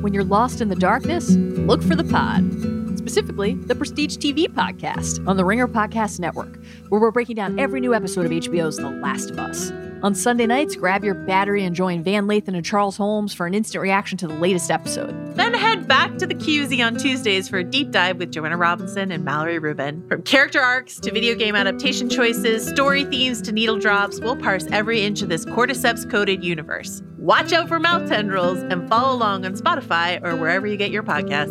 When you're lost in the darkness, look for the pod, specifically the Prestige TV podcast on the Ringer Podcast Network, where we're breaking down every new episode of HBO's The Last of Us. On Sunday nights, grab your battery and join Van Lathan and Charles Holmes for an instant reaction to the latest episode. Then head back to the QZ on Tuesdays for a deep dive with Joanna Robinson and Mallory Rubin. From character arcs to video game adaptation choices, story themes to needle drops, we'll parse every inch of this cordyceps-coated universe. Watch out for mouth tendrils and follow along on Spotify or wherever you get your podcasts.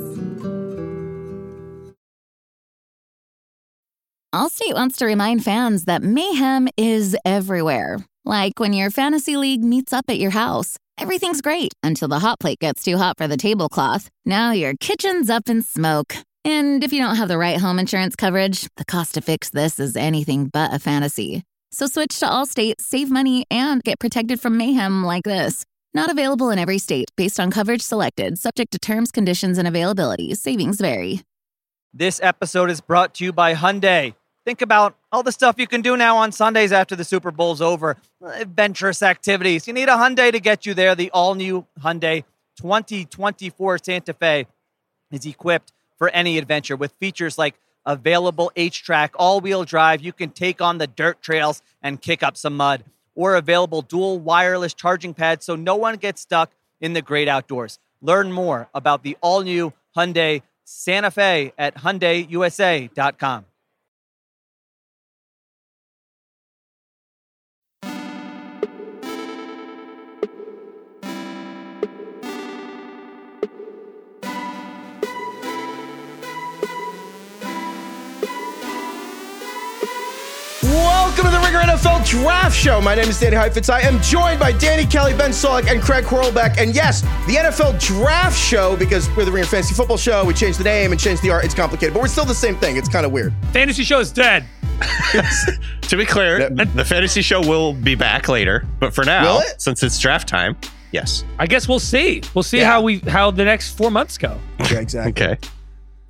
Allstate wants to remind fans that mayhem is everywhere. Like when your fantasy league meets up at your house, everything's great until the hot plate gets too hot for the tablecloth. Now your kitchen's up in smoke. And if you don't have the right home insurance coverage, the cost to fix this is anything but a fantasy. So switch to Allstate, save money, and get protected from mayhem like this. Not available in every state. Based on coverage selected. Subject to terms, conditions, and availability. Savings vary. This episode is brought to you by Hyundai. Think about all the stuff you can do now on Sundays after the Super Bowl's over. Adventurous activities. You need a Hyundai to get you there. The all-new Hyundai 2024 Santa Fe is equipped for any adventure with features like available H-Track, all-wheel drive. You can take on the dirt trails and kick up some mud. Or available dual wireless charging pads so no one gets stuck in the great outdoors. Learn more about the all-new Hyundai Santa Fe at HyundaiUSA.com. Welcome to the Ringer NFL Draft Show. My name is Danny Heifetz. I am joined by Danny Kelly, Ben Solak, and Craig Horlbeck. And yes, the NFL Draft Show, because we're the Ringer Fantasy Football Show. We changed the name and changed the art. It's complicated, but we're still the same thing. It's kind of weird. Fantasy Show is dead. To be clear, the Fantasy Show will be back later. But for now, since it's draft time, yes. I guess we'll see. We'll see how the next 4 months go. Yeah, exactly. Okay.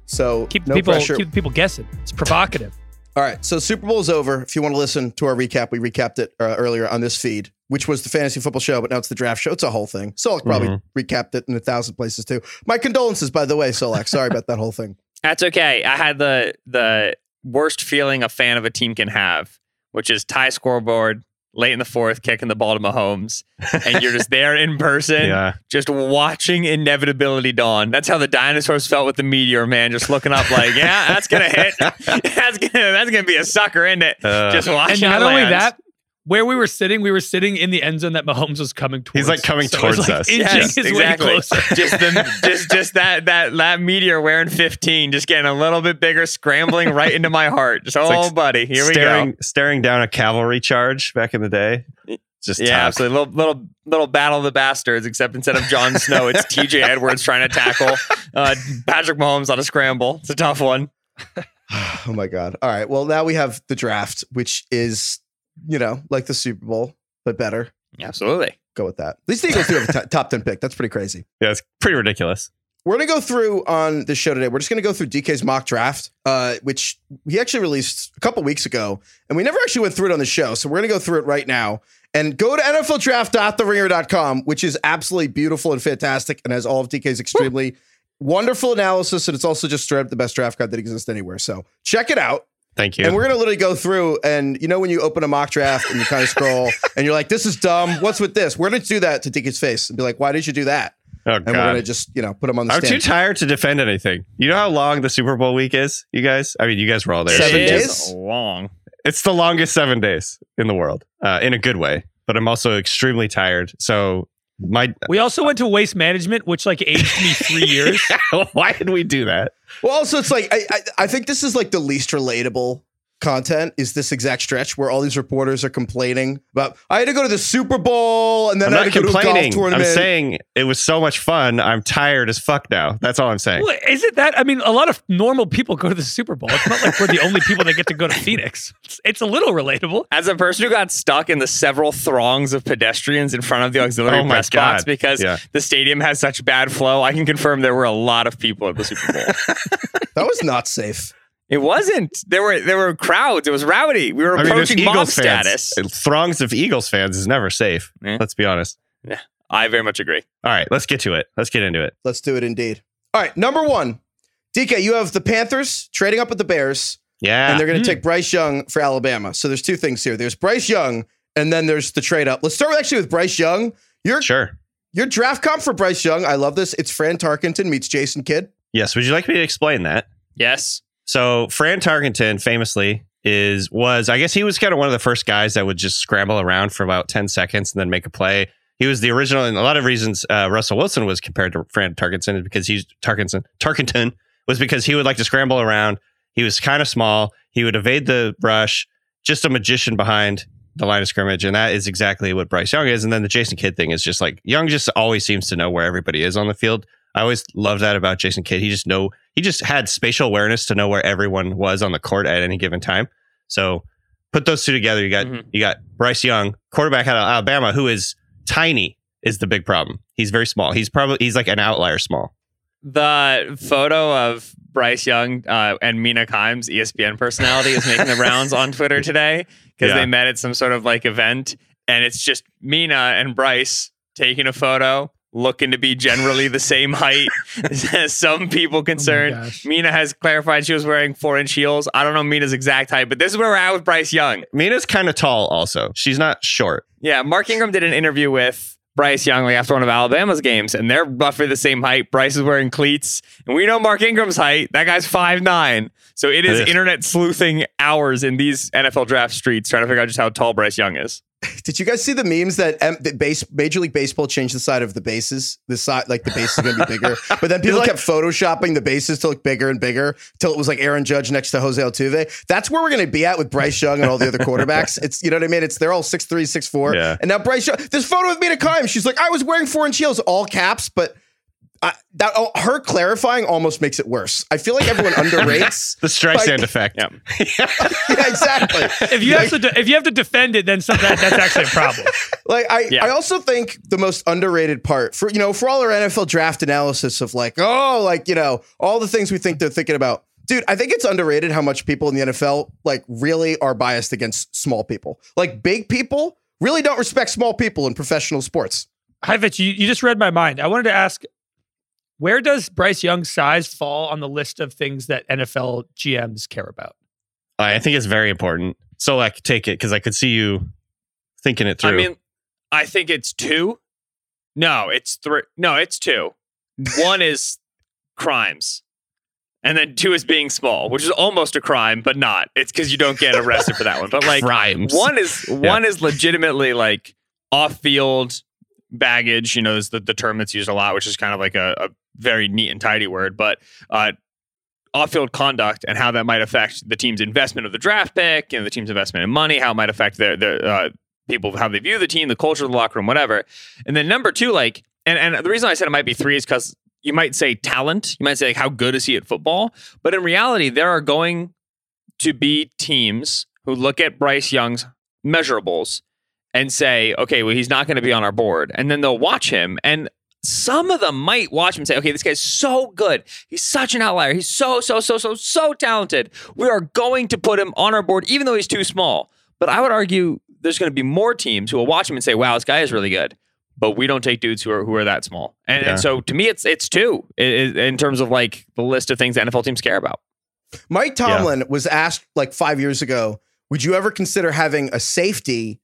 So keep people guessing. It's provocative. All right, so Super Bowl's over. If you want to listen to our recap, we recapped it earlier on this feed, which was the Fantasy Football Show, but now it's the Draft Show. It's a whole thing. Solak probably recapped it in 1,000 places, too. My condolences, by the way, Solak. Sorry about that whole thing. That's okay. I had the worst feeling a fan of a team can have, which is tie scoreboard, late in the fourth, kicking the ball to Mahomes, and you're just there in person, just watching inevitability dawn. That's how the dinosaurs felt with the meteor, man, just looking up like, yeah, that's going to hit. That's gonna be a sucker, isn't it? Just watching it land. And not only that, where we were sitting in the end zone that Mahomes was coming towards. He's like coming towards us. Yes, exactly. Just that meteor wearing 15, just getting a little bit bigger, scrambling right into my heart. Just, oh, like buddy, here we go. Staring down a cavalry charge back in the day. Just tough. Absolutely. Little Battle of the Bastards, except instead of Jon Snow, it's TJ Edwards trying to tackle Patrick Mahomes on a scramble. It's a tough one. Oh my God. All right. Well, now we have the draft, which is, like the Super Bowl, but better. Absolutely. Go with that. At least the Eagles do have a top 10 pick. That's pretty crazy. Yeah, it's pretty ridiculous. We're going to go through on the show today. We're just going to go through DK's mock draft, which he actually released a couple weeks ago, and we never actually went through it on the show. So we're going to go through it right now. And go to NFLDraft.TheRinger.com, which is absolutely beautiful and fantastic and has all of DK's extremely wonderful analysis. And it's also just straight up the best draft guide that exists anywhere. So check it out. Thank you. And we're going to literally go through, and when you open a mock draft and you kind of scroll and you're like, this is dumb. What's with this? We're going to do that to DK's face and be like, why did you do that? Oh, and God. We're going to just, put him on the stand. I'm too tired to defend anything. You know how long the Super Bowl week is, you guys? I mean, you guys were all there. 7 days? Long. It's the longest 7 days in the world, in a good way. But I'm also extremely tired. So we also went to waste management, which aged me 3 years. Yeah, why did we do that? Well, also it's I think this is the least relatable content is this exact stretch where all these reporters are complaining about I had to go to the Super Bowl and then I had to go to a golf tournament. I'm saying it was so much fun. I'm tired as fuck now. That's all I'm saying. Well, is it that? I mean, a lot of normal people go to the Super Bowl. It's not we're the only people that get to go to Phoenix. It's a little relatable. As a person who got stuck in the several throngs of pedestrians in front of the auxiliary press box because the stadium has such bad flow, I can confirm there were a lot of people at the Super Bowl. That was not safe. It wasn't. There were crowds. It was rowdy. We were approaching mob status. Throngs of Eagles fans is never safe. Yeah. Let's be honest. Yeah. I very much agree. All right, let's get to it. Let's get into it. Let's do it indeed. All right, number one. DK, you have the Panthers trading up with the Bears. Yeah. And they're going to take Bryce Young for Alabama. So there's two things here. There's Bryce Young, and then there's the trade up. Let's start with Bryce Young. Your draft comp for Bryce Young, I love this. It's Fran Tarkenton meets Jason Kidd. Yes. Would you like me to explain that? Yes. So Fran Tarkenton famously was, I guess he was kind of one of the first guys that would just scramble around for about 10 seconds and then make a play. He was the original, and a lot of reasons Russell Wilson was compared to Fran Tarkenton is because he would like to scramble around. He was kind of small. He would evade the rush, just a magician behind the line of scrimmage. And that is exactly what Bryce Young is. And then the Jason Kidd thing is just like, Young just always seems to know where everybody is on the field. I always loved that about Jason Kidd. He just had spatial awareness to know where everyone was on the court at any given time. So put those two together. You got Bryce Young, quarterback out of Alabama, who is tiny, is the big problem. He's very small. He's like an outlier small. The photo of Bryce Young and Mina Kimes, ESPN personality, is making the rounds on Twitter today because they met at some sort of like event, and it's just Mina and Bryce taking a photo, looking to be generally the same height. Some people concerned. Oh, Mina has clarified she was wearing 4-inch heels. I don't know Mina's exact height, but this is where we're at with Bryce Young. Mina's kind of tall also. She's not short. Yeah, Mark Ingram did an interview with Bryce Young after one of Alabama's games, and they're roughly the same height. Bryce is wearing cleats, and we know Mark Ingram's height. That guy's 5'9". So it is internet sleuthing hours in these NFL draft streets trying to figure out just how tall Bryce Young is. Did you guys see the memes that Major League Baseball changed the side of the bases? The side, like the base is going to be bigger, but then people kept photoshopping the bases to look bigger and bigger till it was like Aaron Judge next to Jose Altuve. That's where we're going to be at with Bryce Young and all the other quarterbacks. It's, you know what I mean? It's they're all 6'3", 6'4", and now Bryce Young. This photo of Mina Kimes, she's like, I was wearing 4-inch heels, all caps, but. Her clarifying almost makes it worse. I feel like everyone underrates the Streisand effect. Yep. Yeah, exactly. If you have to defend it, then that's actually a problem. I also think the most underrated part for all our NFL draft analysis of all the things we think they're thinking about. Dude, I think it's underrated how much people in the NFL really are biased against small people. Big people really don't respect small people in professional sports. Heifetz, you just read my mind. I wanted to ask, where does Bryce Young's size fall on the list of things that NFL GMs care about? I think it's very important. So, take it, because I could see you thinking it through. I mean, I think it's two. No, it's three. No, it's two. One is crimes. And then two is being small, which is almost a crime, but not. It's because you don't get arrested for that one. But, crimes. One is legitimately, off-field baggage, is the term that's used a lot, which is kind of like a very neat and tidy word, but off-field conduct and how that might affect the team's investment of the draft pick and the team's investment in money, how it might affect their people, how they view the team, the culture of the locker room, whatever. And then number two, and the reason I said it might be three is because you might say talent, you might say how good is he at football, but in reality, there are going to be teams who look at Bryce Young's measurables and say, okay, well, he's not going to be on our board. And then they'll watch him. And some of them might watch him and say, okay, this guy's so good. He's such an outlier. He's so talented. We are going to put him on our board, even though he's too small. But I would argue there's going to be more teams who will watch him and say, wow, this guy is really good. But we don't take dudes who are that small. And so to me, it's two in terms of the list of things that NFL teams care about. Mike Tomlin was asked 5 years ago, would you ever consider having a safety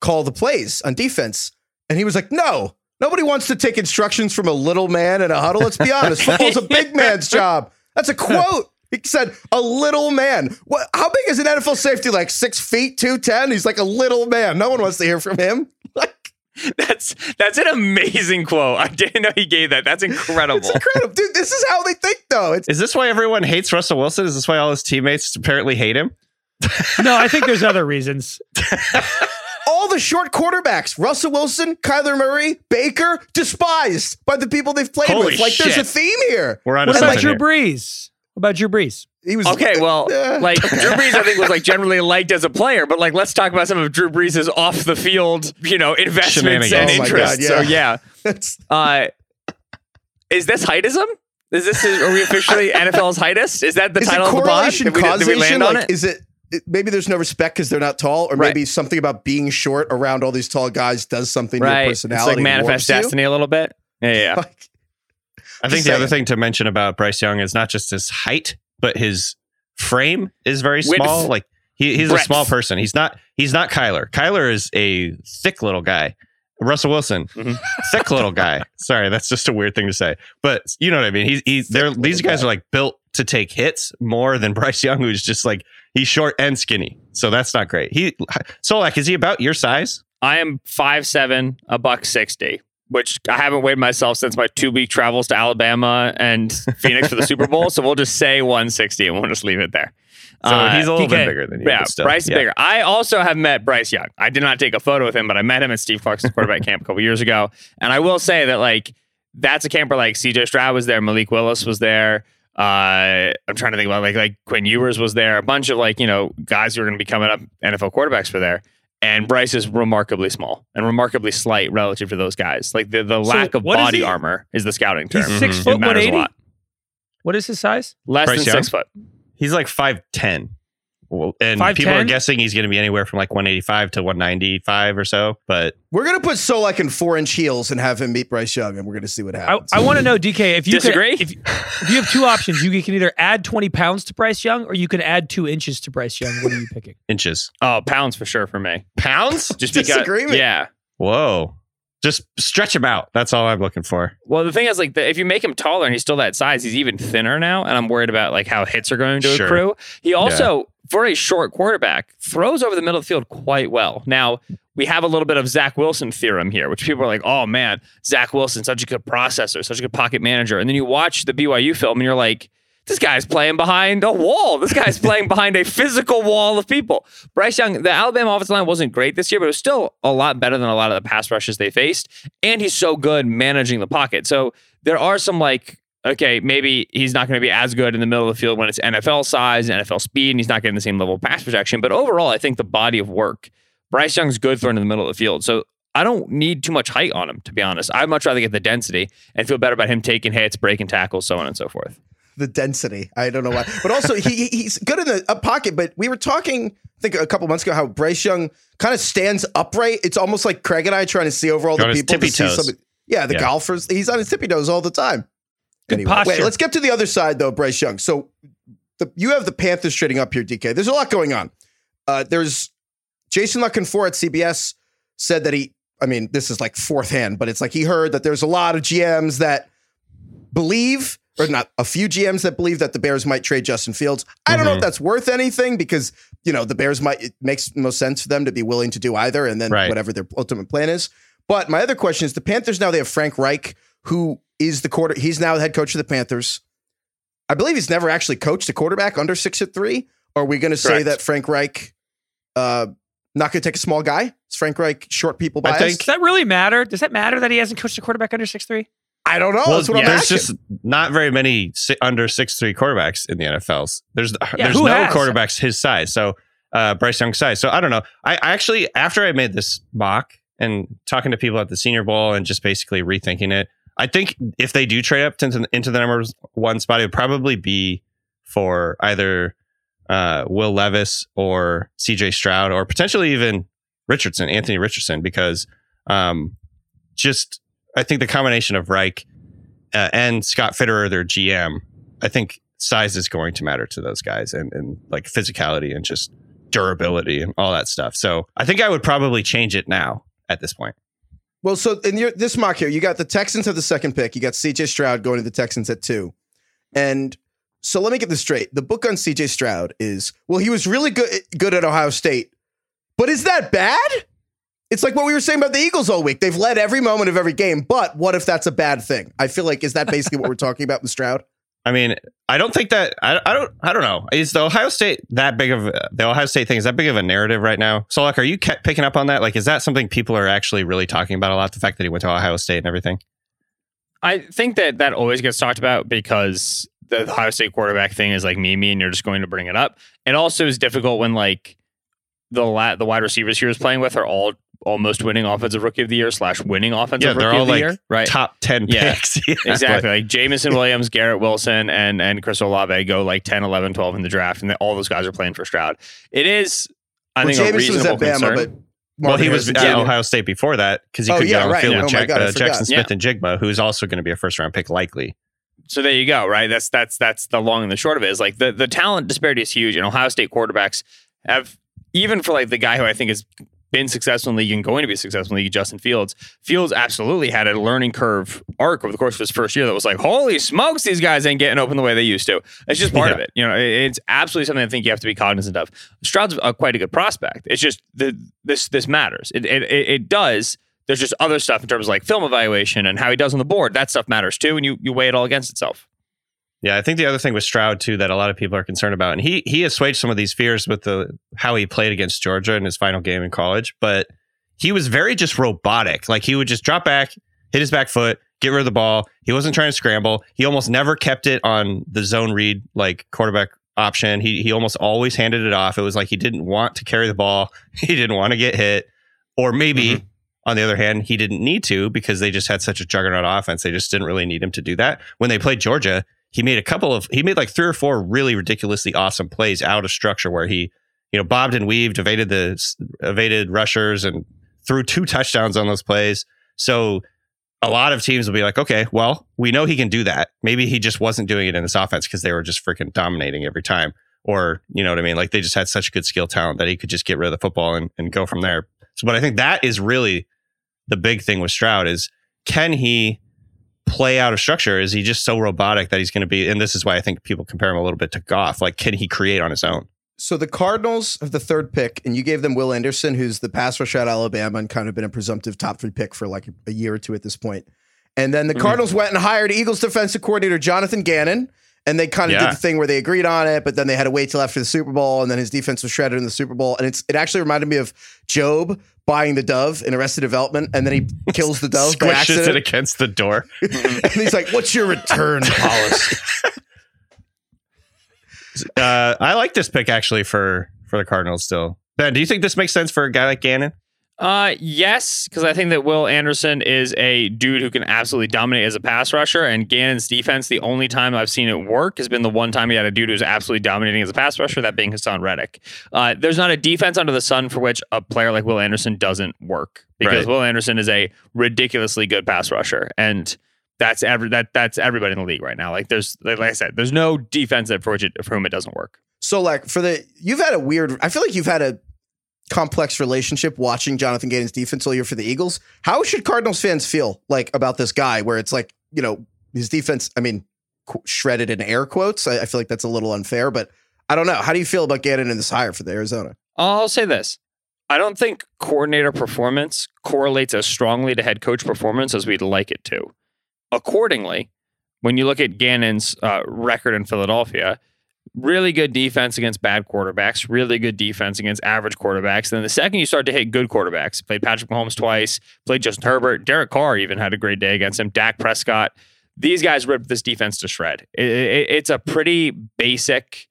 call the plays on defense? And he was like, no, nobody wants to take instructions from a little man in a huddle. Let's be honest. Football's a big man's job. That's a quote. He said, a little man. What? How big is an NFL safety? 6 feet, 210? He's like a little man. No one wants to hear from him. That's an amazing quote. I didn't know he gave that. That's incredible. It's incredible. Dude, this is how they think though. Is this why everyone hates Russell Wilson? Is this why all his teammates apparently hate him? No, I think there's other reasons. All the short quarterbacks, Russell Wilson, Kyler Murray, Baker, despised by the people they've played with. There's a theme here. We're on a something here. About Drew Brees? He was okay. Well, Drew Brees, I think, was generally liked as a player, but let's talk about some of Drew Brees' off the field, investments and interests. God, yeah. So yeah, is this heightism? Is this are we officially NFL's heightist? Is that the title of the pod? Did we land on it? Is it? maybe there's no respect because they're not tall, or maybe something about being short around all these tall guys does something to your personality. It's like manifest destiny a little bit. Yeah. Like, I think the other thing to mention about Bryce Young is not just his height, but his frame is very small. Width. Like he's a small person. He's not Kyler. Kyler is a thick little guy. Russell Wilson, thick little guy. Sorry, that's just a weird thing to say, but you know what I mean. These guys are like built to take hits more than Bryce Young, who's just like he's short and skinny. So that's not great. Solak, is he about your size? I am 5'7", a $160, which I haven't weighed myself since my 2-week travels to Alabama and Phoenix for the Super Bowl. So we'll just say 160 and we'll just leave it there. So he's a little DK, bit bigger than you. Yeah, Bryce is bigger. I also have met Bryce Young. I did not take a photo with him, but I met him at Steve Clarkson's quarterback camp a couple years ago. And I will say that, like, that's a camp where, like, C.J. Stroud was there, Malik Willis was there. I'm trying to think about, like Quinn Ewers was there. A bunch of, like, you know, guys who are going to be coming up, NFL quarterbacks were there. And Bryce is remarkably small and remarkably slight relative to those guys. Like, the lack of body armor is the scouting term. He's 6 foot, 180. A lot. What is his size? Less Bryce than Young? 6 foot. He's like 5'10", and 5'10"? People are guessing he's going to be anywhere from like 185 to 195 or so. But we're going to put Solak in 4-inch heels and have him meet Bryce Young, and we're going to see what happens. I want to know, DK, if you disagree, if you have two options, you can either add 20 pounds to Bryce Young or you can add 2 inches to Bryce Young. What are you picking? Inches? Oh, pounds for sure for me. Pounds? Just disagreement. Yeah. Whoa. Just stretch him out. That's all I'm looking for. Well, the thing is, like, if you make him taller and he's still that size, he's even thinner now. And I'm worried about, like, how hits are going to accrue. He also, for a short quarterback, throws over the middle of the field quite well. Now, we have a little bit of Zach Wilson theorem here, which people are like, oh, man, Zach Wilson, such a good processor, such a good pocket manager. And then you watch the BYU film and you're like, this guy's playing behind a wall. This guy's playing behind a physical wall of people. Bryce Young, the Alabama offensive line wasn't great this year, but it was still a lot better than a lot of the pass rushes they faced. And he's so good managing the pocket. So there are some, like, okay, maybe he's not going to be as good in the middle of the field when it's NFL size and NFL speed, and he's not getting the same level of pass protection. But overall, I think the body of work, Bryce Young's good throwing in the middle of the field. So I don't need too much height on him, to be honest. I'd much rather get the density and feel better about him taking hits, breaking tackles, so on and so forth. The density. I don't know why. But also, he's good in the pocket, but we were talking, I think, a couple months ago, how Bryce Young kind of stands upright. It's almost like Craig and I trying to see over all the people to see something. Yeah, the golfers. He's on his tippy toes all the time. Anyway, wait, let's get to the other side, though, Bryce Young. So you have the Panthers trading up here, DK. There's a lot going on. There's Jason Lockenfor at CBS said that this is like fourth hand, but it's like he heard that there's a lot of GMs that believe, or not, a few GMs that believe that the Bears might trade Justin Fields. I don't know if that's worth anything because, you know, the Bears it makes no sense for them to be willing to do either. And then whatever their ultimate plan is. But my other question is the Panthers. Now they have Frank Reich, who is he's now the head coach of the Panthers. I believe he's never actually coached a quarterback under 6'3". Are we going to say that Frank Reich, not going to take a small guy? Is Frank Reich short people biased? Does that really matter? Does that matter that he hasn't coached a quarterback under 6'3"? I don't know. Well, that's what I'm asking. Just not very many under 6'3" quarterbacks in the NFL. There's no quarterbacks his size. So Bryce Young's size. So I don't know. I actually, after I made this mock and talking to people at the Senior Bowl and just basically rethinking it, I think if they do trade up into the number one spot, it would probably be for either Will Levis or C.J. Stroud or potentially even Anthony Richardson, because I think the combination of Reich and Scott Fitterer, their GM, I think size is going to matter to those guys and like physicality and just durability and all that stuff. So I think I would probably change it now at this point. Well, so in this mock here, you got the Texans have the second pick. You got C.J. Stroud going to the Texans at 2. And so let me get this straight. The book on C.J. Stroud is, well, he was really good at Ohio State, but is that bad? It's like what we were saying about the Eagles all week. They've led every moment of every game, but what if that's a bad thing? I feel like, is that basically what we're talking about with Stroud? I mean, I don't think that, I don't know. Is the Ohio State thing, is that big of a narrative right now? Solak, are you picking up on that? Like, is that something people are actually really talking about a lot? The fact that he went to Ohio State and everything? I think that always gets talked about because the Ohio State quarterback thing is like meme, and you're just going to bring it up. It also is difficult when like the wide receivers he was playing with are all almost winning offensive rookie of the year / winning offensive rookie of the year, right? Top 10 picks. Yeah, exactly. Like Jamison Williams, Garrett Wilson, and Chris Olave go like 10, 11, 12 in the draft, and all those guys are playing for Stroud. It is, I think, a reasonable concern. He was at Ohio State before that because he could go on field with Jackson Smith and Jigma, who's also going to be a first-round pick likely. So there you go, right? That's the long and the short of it. Is like the talent disparity is huge, and Ohio State quarterbacks have, even for like the guy who I think has been successful in the league and going to be successful in the league, Justin Fields. Fields absolutely had a learning curve arc over the course of his first year that was like, holy smokes, these guys ain't getting open the way they used to. It's just part of it. You know, it's absolutely something I think you have to be cognizant of. Stroud's quite a good prospect. It's just this matters. It does. There's just other stuff in terms of like film evaluation and how he does on the board. That stuff matters too, and you weigh it all against itself. Yeah, I think the other thing with Stroud too that a lot of people are concerned about, and he assuaged some of these fears with how he played against Georgia in his final game in college, but he was very just robotic. Like he would just drop back, hit his back foot, get rid of the ball. He wasn't trying to scramble. He almost never kept it on the zone read like quarterback option. He almost always handed it off. It was like he didn't want to carry the ball. He didn't want to get hit, or maybe. Mm-hmm. On the other hand, he didn't need to because they just had such a juggernaut offense. They just didn't really need him to do that. When they played Georgia, he made like 3 or 4 really ridiculously awesome plays out of structure where he, you know, bobbed and weaved, evaded rushers and threw 2 touchdowns on those plays. So a lot of teams will be like, okay, well, we know he can do that. Maybe he just wasn't doing it in this offense because they were just freaking dominating every time. Or, you know what I mean? Like they just had such good skill talent that he could just get rid of the football and go from there. So, but I think that is really the big thing with Stroud is, can he play out of structure? Is he just so robotic that he's going to be, and this is why I think people compare him a little bit to Goff. Like, can he create on his own? So the Cardinals have the 3rd pick, and you gave them Will Anderson, who's the pass rush out of Alabama and kind of been a presumptive top 3 pick for like a year or two at this point. And then the Cardinals went and hired Eagles defensive coordinator Jonathan Gannon. And they kind of did the thing where they agreed on it, but then they had to wait till after the Super Bowl, and then his defense was shredded in the Super Bowl. And it actually reminded me of Job buying the dove in Arrested Development, and then he kills the dove by accident. Squishes it against the door. And he's like, what's your return policy? I like this pick, actually, for the Cardinals still. Ben, do you think this makes sense for a guy like Gannon? Yes, because I think that Will Anderson is a dude who can absolutely dominate as a pass rusher, and Gannon's defense, the only time I've seen it work has been the one time he had a dude who's absolutely dominating as a pass rusher, that being Hassan Reddick. There's not a defense under the sun for which a player like Will Anderson doesn't work, because Will Anderson is a ridiculously good pass rusher, and that's everybody in the league right now. Like like I said, there's no defense for whom it doesn't work. So like I feel like you've had a complex relationship watching Jonathan Gannon's defense all year for the Eagles. How should Cardinals fans feel like about this guy where it's like, you know, his defense, I mean, shredded in air quotes. I feel like that's a little unfair, but I don't know. How do you feel about Gannon and this hire for the Arizona? I'll say this. I don't think coordinator performance correlates as strongly to head coach performance as we'd like it to. Accordingly, when you look at Gannon's record in Philadelphia, really good defense against bad quarterbacks, really good defense against average quarterbacks. Then the second you start to hit good quarterbacks, played Patrick Mahomes twice, played Justin Herbert, Derek Carr even had a great day against him, Dak Prescott. These guys ripped this defense to shred. It's a pretty basic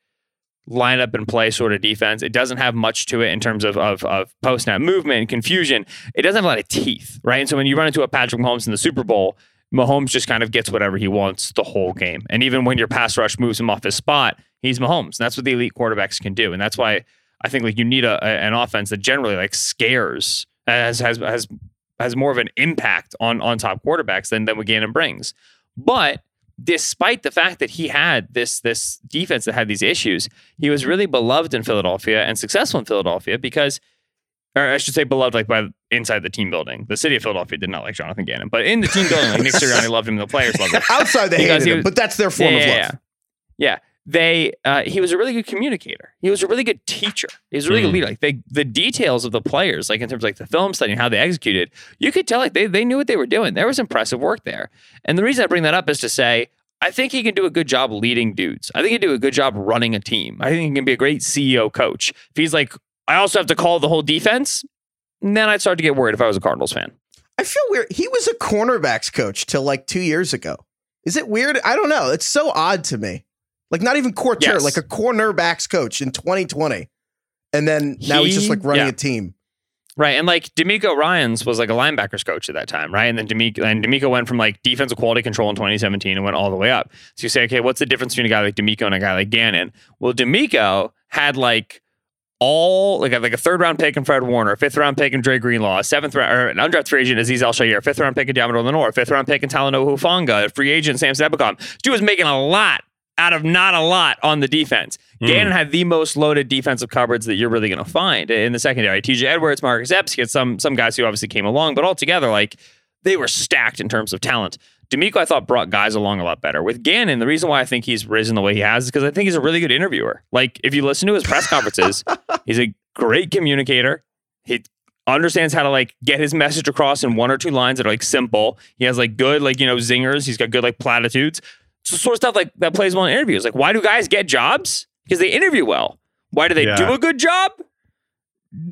lineup and play sort of defense. It doesn't have much to it in terms of post snap movement, confusion. It doesn't have a lot of teeth, right? And so when you run into a Patrick Mahomes in the Super Bowl, Mahomes just kind of gets whatever he wants the whole game. And even when your pass rush moves him off his spot, he's Mahomes. And that's what the elite quarterbacks can do. And that's why I think like you need an offense that generally like scares, has more of an impact on top quarterbacks than what Gannon brings. But despite the fact that he had this defense that had these issues, he was really beloved in Philadelphia and successful in Philadelphia because, or I should say beloved like by inside the team building. The city of Philadelphia did not like Jonathan Gannon, but in the team building, like Nick Sirianni loved him, the players loved him. Outside they hated him, but that's their form of love. Yeah. He was a really good communicator. He was a really good teacher. He was a really good leader. Like the details of the players, like in terms of like the film study and how they executed, you could tell like they knew what they were doing. There was impressive work there. And the reason I bring that up is to say, I think he can do a good job leading dudes. I think he can do a good job running a team. I think he can be a great CEO coach. If he's like, I also have to call the whole defense, then I'd start to get worried if I was a Cardinals fan. I feel weird. He was a cornerbacks coach till like 2 years ago. Is it weird? I don't know. It's so odd to me. Like not even quarter, like a cornerbacks coach in 2020. And then now he's just like running a team. Right. And like D'Amico Ryans was like a linebackers coach at that time, right? And then D'Amico went from like defensive quality control in 2017 and went all the way up. So you say, okay, what's the difference between a guy like D'Amico and a guy like Gannon? Well, D'Amico had like a third round pick in Fred Warner, a fifth round pick in Dre Greenlaw, a seventh round or an undrafted free agent Aziz Al-Shayer, a fifth round pick in Diamador Lenore, a fifth round pick in Talanoa Hufanga, a free agent Sam Sebacom. Dude was making a lot out of not a lot on the defense. Gannon had the most loaded defensive cupboards that you're really going to find in the secondary. TJ Edwards, Marcus Epps, he had some guys who obviously came along, but altogether, like, they were stacked in terms of talent. D'Amico, I thought, brought guys along a lot better. With Gannon, the reason why I think he's risen the way he has is because I think he's a really good interviewer. Like, if you listen to his press conferences, he's a great communicator. He understands how to like get his message across in one or two lines that are like simple. He has like good, like, you know, zingers. He's got good like platitudes. So sort of stuff like that plays well in interviews. Like, why do guys get jobs? Because they interview well. Why do they do a good job?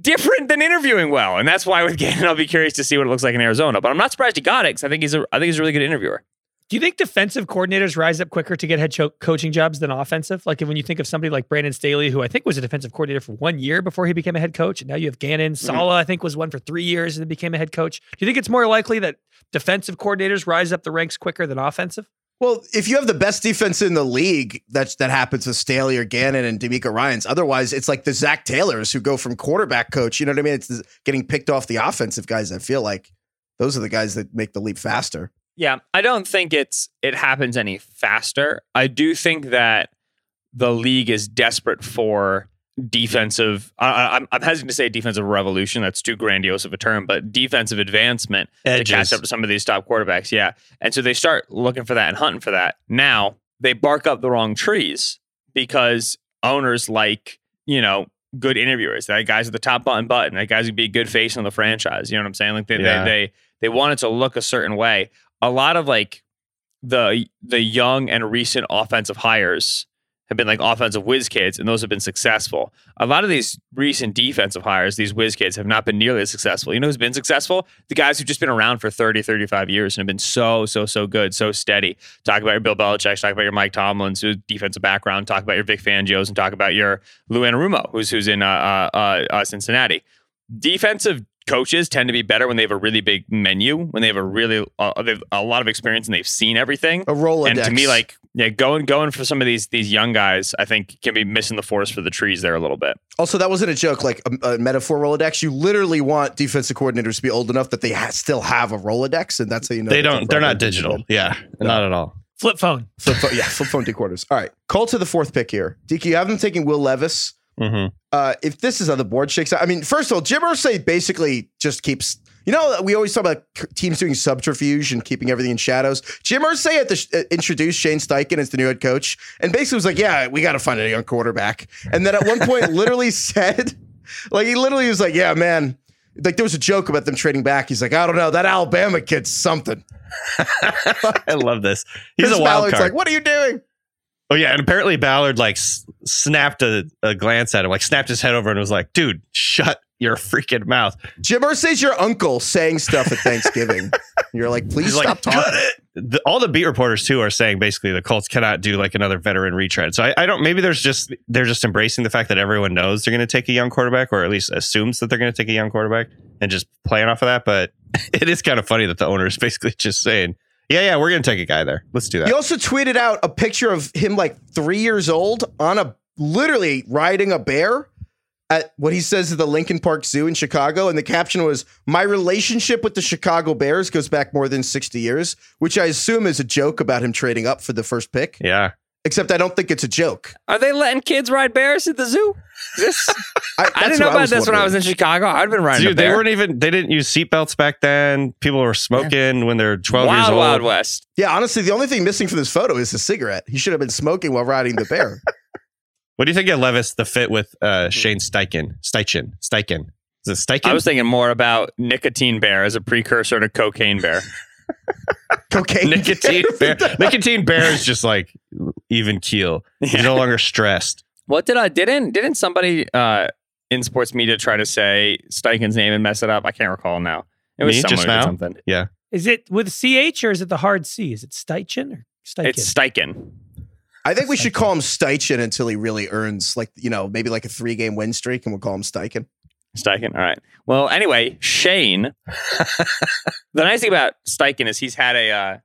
Different than interviewing well. And that's why with Gannon, I'll be curious to see what it looks like in Arizona. But I'm not surprised he got it because I think he's a really good interviewer. Do you think defensive coordinators rise up quicker to get head coaching jobs than offensive? Like when you think of somebody like Brandon Staley, who I think was a defensive coordinator for 1 year before he became a head coach. And now you have Gannon. Saleh, I think, was one for 3 years and then became a head coach. Do you think it's more likely that defensive coordinators rise up the ranks quicker than offensive? Well, if you have the best defense in the league, that happens with Staley or Gannon and D'Amico Ryans. Otherwise, it's like the Zach Taylors who go from quarterback coach. You know what I mean? It's getting picked off the offensive guys. I feel like those are the guys that make the leap faster. Yeah, I don't think it happens any faster. I do think that the league is desperate for defensive. I'm hesitant to say defensive revolution. That's too grandiose of a term, but defensive advancement edges to catch up to some of these top quarterbacks. Yeah. And so they start looking for that and hunting for that. Now they bark up the wrong trees because owners like, you know, good interviewers, that guy's at the top button, that guy's gonna be a good face on the franchise. You know what I'm saying? Like they want it to look a certain way. A lot of like the young and recent offensive hires have been like offensive whiz kids, and those have been successful. A lot of these recent defensive hires, these whiz kids, have not been nearly as successful. You know who's been successful? The guys who've just been around for 30, 35 years and have been so good, so steady. Talk about your Bill Belichick, talk about your Mike Tomlin, who's defensive background, talk about your Vic Fangio's, and talk about your Lou Anarumo, who's in Cincinnati. Defensive coaches tend to be better when they have a really big menu, when they have they've a lot of experience and they've seen everything. A Rolodex. And to me, like, yeah, going for some of these young guys, I think can be missing the forest for the trees there a little bit. Also, that wasn't a joke, like a metaphor Rolodex. You literally want defensive coordinators to be old enough that they still have a Rolodex, and that's how you know. They're not digital. Yeah, no. Not at all. Flip phone. Yeah, flip phone quarters. All right, Cole to the fourth pick here. DK, you have them taking Will Levis. Mm-hmm. If this is on the board, shakes out. I mean, first of all, Jim Irsay basically just keeps. You know, we always talk about teams doing subterfuge and keeping everything in shadows. Jim Irsay had to introduce Shane Steichen as the new head coach, and basically was like, "Yeah, we got to find a young quarterback." And then at one point, literally said, "Like he literally was like, yeah, man." Like there was a joke about them trading back. He's like, "I don't know, that Alabama kid's something." I love this. He's Chris a wild Ballard's card. Like, what are you doing? Oh yeah, and apparently Ballard like snapped a glance at him, like snapped his head over and was like, "Dude, shut your freaking mouth." Jim Irsay's your uncle saying stuff at Thanksgiving. You're like, please stop talking. All the beat reporters too are saying basically the Colts cannot do like another veteran retread. So I don't. Maybe they're just embracing the fact that everyone knows they're going to take a young quarterback, or at least assumes that they're going to take a young quarterback, and just playing off of that. But it is kind of funny that the owner is basically just saying, Yeah, we're going to take a guy there. Let's do that. He also tweeted out a picture of him like 3 years old on literally riding a bear at what he says is the Lincoln Park Zoo in Chicago. And the caption was, "My relationship with the Chicago Bears goes back more than 60 years, which I assume is a joke about him trading up for the first pick. Yeah. Except I don't think it's a joke. Are they letting kids ride bears at the zoo? I didn't know about this when I was in Chicago. I'd been riding. Dude, they didn't use seatbelts back then. People were smoking when they're 12 years old. Wild West. Yeah, honestly, the only thing missing from this photo is a cigarette. He should have been smoking while riding the bear. What do you think of Levis the fit with Shane Steichen? Is it Steichen? I was thinking more about nicotine bear as a precursor to cocaine bear. Cocaine nicotine bear. Nicotine bear is just like even keel. He's no longer stressed. What didn't somebody in sports media try to say Steichen's name and mess it up? I can't recall now. It was just now? Something. Yeah. Is it with CH or is it the hard C? Is it Steichen or Steichen? It's Steichen. I think we should call him Steichen until he really earns, like, you know, maybe like a 3-game win streak, and we'll call him Steichen. Steichen? All right. Well, anyway, Shane. The nice thing about Steichen is he's had an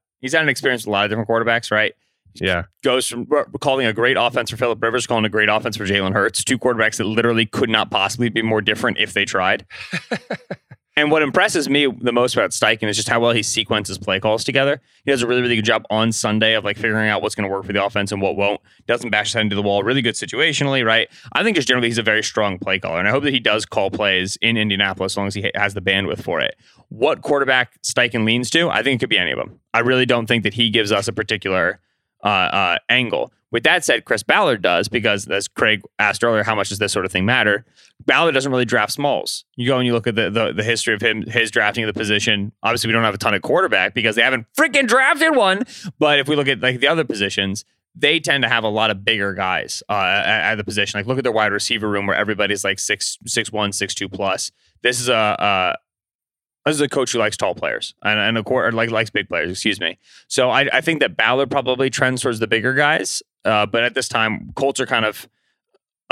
experience with a lot of different quarterbacks, right? Yeah. Goes from calling a great offense for Philip Rivers, calling a great offense for Jalen Hurts, two quarterbacks that literally could not possibly be more different if they tried. And what impresses me the most about Steichen is just how well he sequences play calls together. He does a really, really good job on Sunday of like figuring out what's going to work for the offense and what won't. Doesn't bash his head into the wall. Really good situationally, right? I think just generally he's a very strong play caller. And I hope that he does call plays in Indianapolis as long as he has the bandwidth for it. What quarterback Steichen leans to, I think it could be any of them. I really don't think that he gives us a particular angle. With that said, Chris Ballard does, because as Craig asked earlier, how much does this sort of thing matter? Ballard doesn't really draft smalls. You go and you look at the history of him, his drafting of the position. Obviously, we don't have a ton of quarterback because they haven't freaking drafted one. But if we look at like the other positions, they tend to have a lot of bigger guys at the position. Like look at their wide receiver room where everybody's like 6'1", 6'2" plus. This is a coach who likes tall players and a quarter likes big players. Excuse me. So I think that Ballard probably trends towards the bigger guys. But at this time, Colts are kind of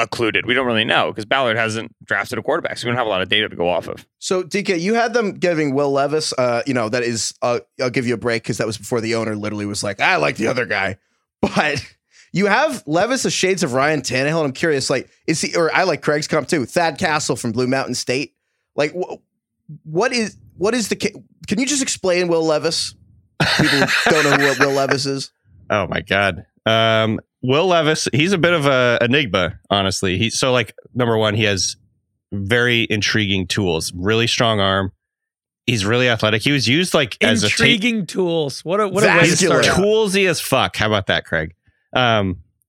occluded. We don't really know because Ballard hasn't drafted a quarterback, so we don't have a lot of data to go off of. So, DK, you had them giving Will Levis, I'll give you a break because that was before the owner literally was like, I like the other guy. But you have Levis as shades of Ryan Tannehill, and I'm curious, like, is he, or I like Craig's comp too, Thad Castle from Blue Mountain State. Like, what is the, can you just explain Will Levis? People don't know who Will Levis is. Oh my God. Will Levis, he's a bit of a enigma, honestly. He, so like, number one, he has very intriguing tools, really strong arm. He's really athletic. He was used like as intriguing tools. What a way to start. Toolsy as fuck. How about that, Craig?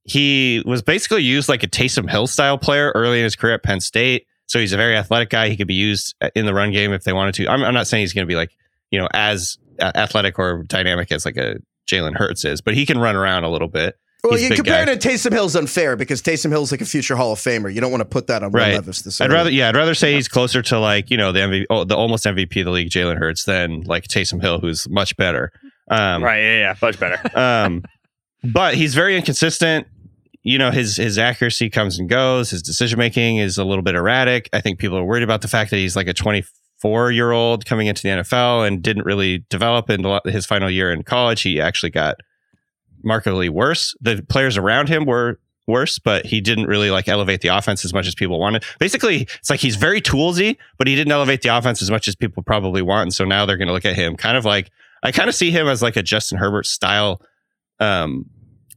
He was basically used like a Taysom Hill style player early in his career at Penn State. So he's a very athletic guy. He could be used in the run game if they wanted to. I'm not saying he's going to be like, you know, as athletic or dynamic as like a Jalen Hurts is, but he can run around a little bit. Well, you compare it to Taysom Hill's unfair because Taysom Hill's like a future Hall of Famer. You don't want to put that on Will Levis. This I'd rather say he's closer to like, you know, the MVP, the almost MVP of the league, Jalen Hurts, than like Taysom Hill, who's much better. Much better. But he's very inconsistent. You know, his accuracy comes and goes. His decision making is a little bit erratic. I think people are worried about the fact that he's like a 24-year-old coming into the NFL and didn't really develop in his final year in college. He actually got markedly worse. The players around him were worse, but he didn't really like elevate the offense as much as people wanted. Basically, it's like he's very toolsy, but he didn't elevate the offense as much as people probably want. And so now they're going to look at him kind of like, I kind of see him as like a Justin Herbert style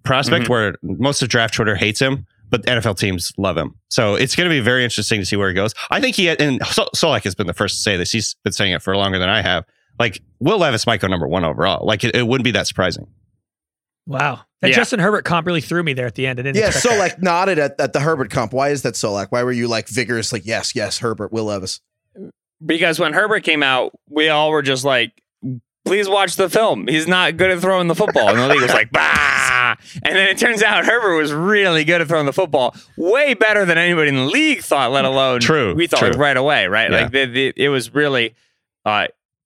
prospect where most of draft Twitter hates him, but NFL teams love him. So it's going to be very interesting to see where he goes. I think he, and Solak has been the first to say this. He's been saying it for longer than I have. Like, Will Levis might go number one overall. Like, it wouldn't be that surprising. Wow. That Justin Herbert comp really threw me there at the end. Solak nodded at the Herbert comp. Why is that, Solak? Why were you like vigorously, yes, Herbert, Will Levis? Because when Herbert came out, we all were just like, please watch the film. He's not good at throwing the football. And the league was like, bah. And then it turns out Herbert was really good at throwing the football. Way better than anybody in the league thought, let alone we thought like right away, right? Yeah. Like it was really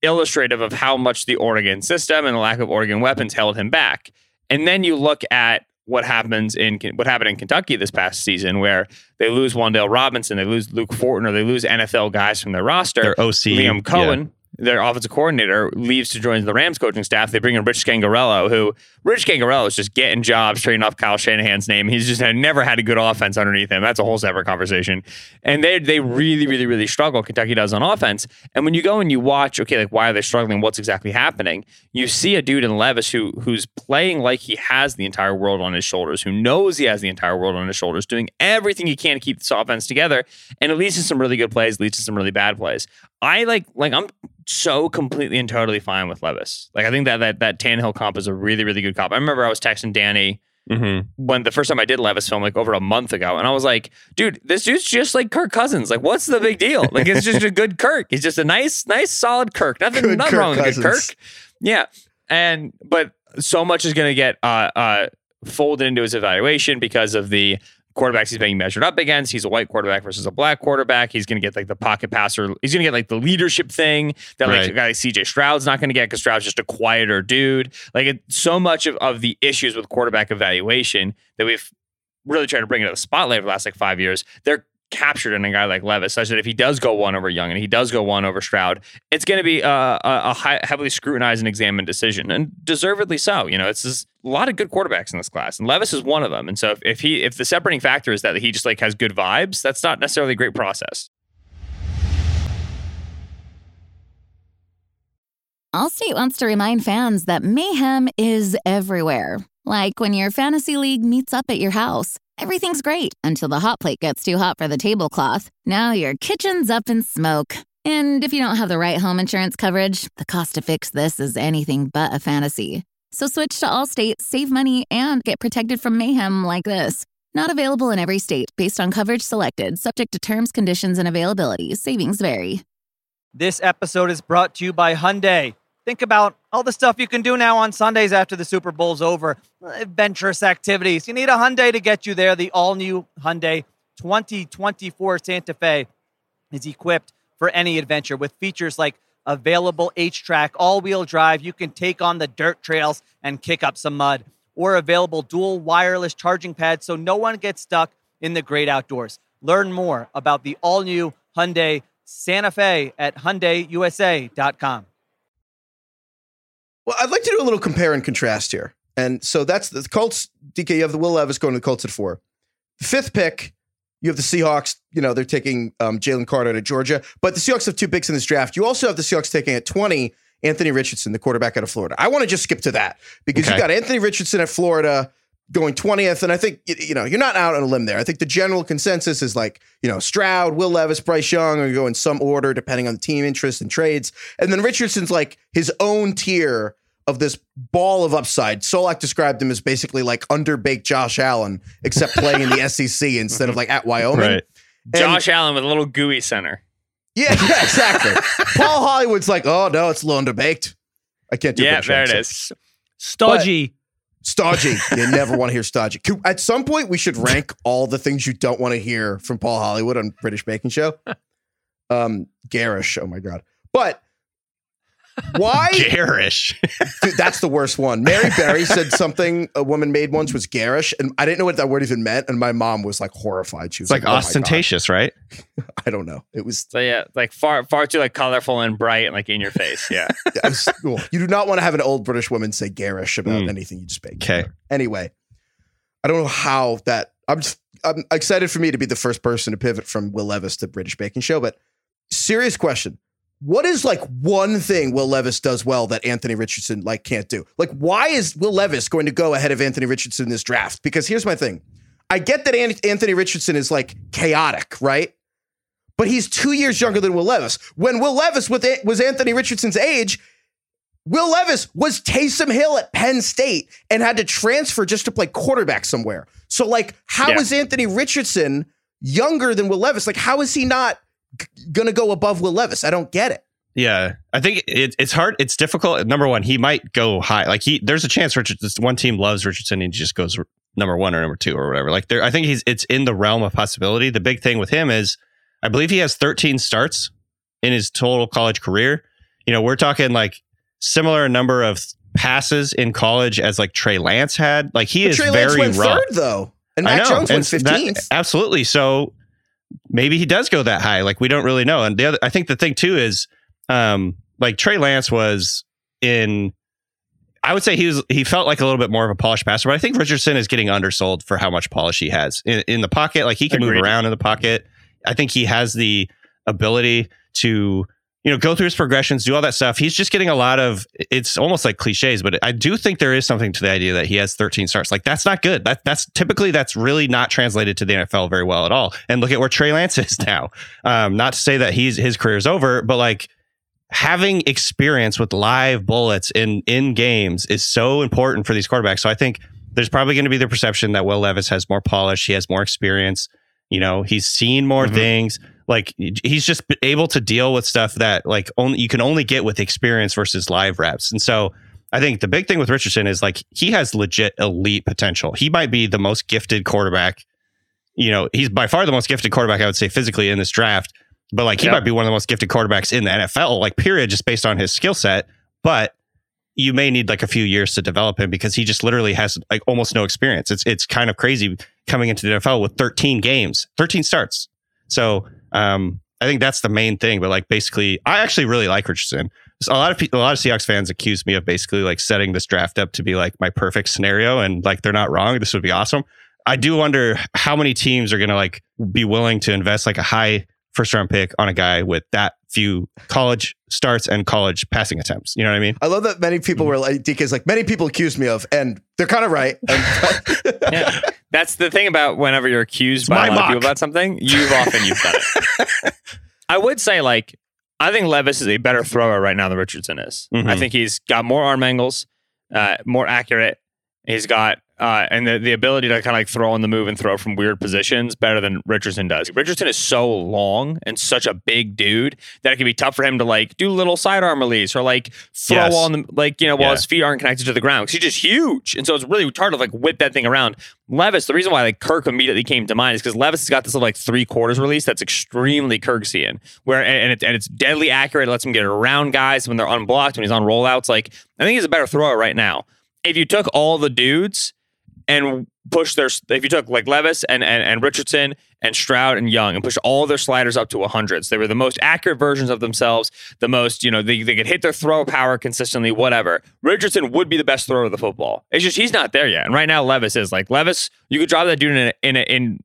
illustrative of how much the Oregon system and the lack of Oregon weapons held him back. And then you look at what happened in Kentucky this past season, where they lose Wan'Dale Robinson, they lose Luke Fortner, they lose NFL guys from their roster. Their OC, Liam Cohen. Yeah. Their offensive coordinator leaves to join the Rams coaching staff. They bring in Rich Scangarello, who Rich Scangarello is just getting jobs, trading off Kyle Shanahan's name. He's just never had a good offense underneath him. That's a whole separate conversation. And they really, really, really struggle. Kentucky does on offense. And when you go and you watch, okay, like why are they struggling? What's exactly happening? You see a dude in Levis who's playing like he has the entire world on his shoulders, who knows he has the entire world on his shoulders, doing everything he can to keep this offense together. And it leads to some really good plays, leads to some really bad plays. I like I'm so completely and totally fine with Levis. Like I think that Tannehill comp is a really, really good comp. I remember I was texting Danny when the first time I did Levis film, like over a month ago. And I was like, dude, this dude's just like Kirk Cousins. Like, what's the big deal? Like, it's just a good Kirk. He's just a nice, solid Kirk. Nothing wrong with a good Kirk. Yeah. But so much is going to get folded into his evaluation because of the quarterbacks he's being measured up against. He's a white quarterback versus a black quarterback. He's going to get like the pocket passer. He's going to get like the leadership thing that like a guy like C.J. Stroud's not going to get because Stroud's just a quieter dude. Like so much of the issues with quarterback evaluation that we've really tried to bring into the spotlight for the last like 5 years, they're captured in a guy like Levis, such that if he does go one over Young and he does go one over Stroud, it's going to be a heavily scrutinized and examined decision, and deservedly so. You know, it's just a lot of good quarterbacks in this class, and Levis is one of them. And so if the separating factor is that he just like has good vibes, that's not necessarily a great process. Allstate wants to remind fans that mayhem is everywhere. Like when your fantasy league meets up at your house, everything's great until the hot plate gets too hot for the tablecloth. Now your kitchen's up in smoke. And if you don't have the right home insurance coverage, the cost to fix this is anything but a fantasy. So switch to Allstate, save money, and get protected from mayhem like this. Not available in every state. Based on coverage selected. Subject to terms, conditions, and availability. Savings vary. This episode is brought to you by Hyundai. Think about all the stuff you can do now on Sundays after the Super Bowl's over. Adventurous activities. You need a Hyundai to get you there. The all-new Hyundai 2024 Santa Fe is equipped for any adventure with features like available H-Track, all-wheel drive. You can take on the dirt trails and kick up some mud. Or available dual wireless charging pads so no one gets stuck in the great outdoors. Learn more about the all-new Hyundai Santa Fe at HyundaiUSA.com. Well, I'd like to do a little compare and contrast here. And so that's the Colts. DK, you have the Will Levis going to the Colts at 4. The 5th pick, you have the Seahawks. You know, they're taking Jalen Carter to Georgia. But the Seahawks have 2 picks in this draft. You also have the Seahawks taking at 20, Anthony Richardson, the quarterback out of Florida. I want to just skip to that because Okay. You got Anthony Richardson at Florida going 20th. And I think, you know, you're not out on a limb there. I think the general consensus is like, you know, Stroud, Will Levis, Bryce Young are going in some order depending on the team interest and trades. And then Richardson's like his own tier of this ball of upside. Solak described him as basically like underbaked Josh Allen, except playing in the SEC instead of like at Wyoming. Right. Josh Allen with a little gooey center. Yeah, exactly. Paul Hollywood's like, oh no, it's a little underbaked. I can't do that. Yeah, there it is. Stodgy. You never want to hear stodgy. At some point, we should rank all the things you don't want to hear from Paul Hollywood on British Baking Show. Garish. Oh my God. But why? Garish. Dude, that's the worst one. Mary Berry said something a woman made once was garish. And I didn't know what that word even meant. And my mom was like horrified. She was like oh ostentatious, right? I don't know. It was like far too like colorful and bright and like in your face. Yeah. It was cool. You do not want to have an old British woman say garish about anything you just bake. Okay. Anyway, I don't know how that I'm excited for me to be the first person to pivot from Will Levis to British Baking Show. But serious question. What is like one thing Will Levis does well that Anthony Richardson like can't do? Like, why is Will Levis going to go ahead of Anthony Richardson in this draft? Because here's my thing. I get that Anthony Richardson is like chaotic, right? But he's 2 years younger than Will Levis. When Will Levis was Anthony Richardson's age, Will Levis was Taysom Hill at Penn State and had to transfer just to play quarterback somewhere. So like, how is Anthony Richardson younger than Will Levis? Like, how is he not going to go above Will Levis? I don't get it. Yeah, I think it's hard. It's difficult. Number one, he might go high. Like there's a chance Richardson. One team loves Richardson and he just goes number 1 or number 2 or whatever. Like there, I think it's in the realm of possibility. The big thing with him is, I believe he has 13 starts in his total college career. You know, we're talking like similar number of passes in college as like Trey Lance had. Like he is Trey Lance very went raw. 3rd though, and Mac Jones went 15th. Absolutely. So maybe he does go that high. Like we don't really know. And the other, I think the thing too is like Trey Lance was in, I would say he felt like a little bit more of a polished passer, but I think Richardson is getting undersold for how much polish he has in the pocket. Like he can move around in the pocket. I think he has the ability to, you know, go through his progressions, do all that stuff. He's just getting a lot of, it's almost like cliches, but I do think there is something to the idea that he has 13 starts. Like that's not good. That's really not translated to the NFL very well at all. And look at where Trey Lance is now. Not to say that his career is over, but like having experience with live bullets in games is so important for these quarterbacks. So I think there's probably going to be the perception that Will Levis has more polish. He has more experience. You know, he's seen more things. Like he's just able to deal with stuff that like only you can only get with experience versus live reps. And so I think the big thing with Richardson is like he has legit elite potential. He might be the most gifted quarterback. You know, he's by far the most gifted quarterback, I would say, physically in this draft. But like he might be one of the most gifted quarterbacks in the NFL, like period, just based on his skill set. But you may need like a few years to develop him because he just literally has like almost no experience. It's kind of crazy coming into the NFL with 13 games, 13 starts. So I think that's the main thing. But like, basically, I actually really like Richardson. So a lot of Seahawks fans accuse me of basically like setting this draft up to be like my perfect scenario, and like they're not wrong. This would be awesome. I do wonder how many teams are going to like be willing to invest like a high first round pick on a guy with that few college starts and college passing attempts. You know what I mean? I love that many people were like, DK's like, many people accuse me of, and they're kind of right. Yeah. That's the thing about whenever you're accused by a lot of people about something, you've done it. I would say like, I think Levis is a better thrower right now than Richardson is. Mm-hmm. I think he's got more arm angles, more accurate. He's got and the ability to kind of like throw on the move and throw from weird positions better than Richardson does. Richardson is so long and such a big dude that it can be tough for him to like do little sidearm release or like throw on the like, you know, while his feet aren't connected to the ground because he's just huge. And so it's really hard to like whip that thing around. Levis, the reason why like Kirk immediately came to mind is because Levis has got this little like three quarters release that's extremely Kirksian, where and it's deadly accurate. It lets him get around guys when they're unblocked, when he's on rollouts. Like, I think he's a better thrower right now. If you took all the dudes and if you took like Levis and Richardson and Stroud and Young and pushed all their sliders up to 100s, they were the most accurate versions of themselves, the most, you know, they could hit their throw power consistently, whatever. Richardson would be the best thrower of the football. It's just, he's not there yet. And right now Levis is like, you could drop that dude in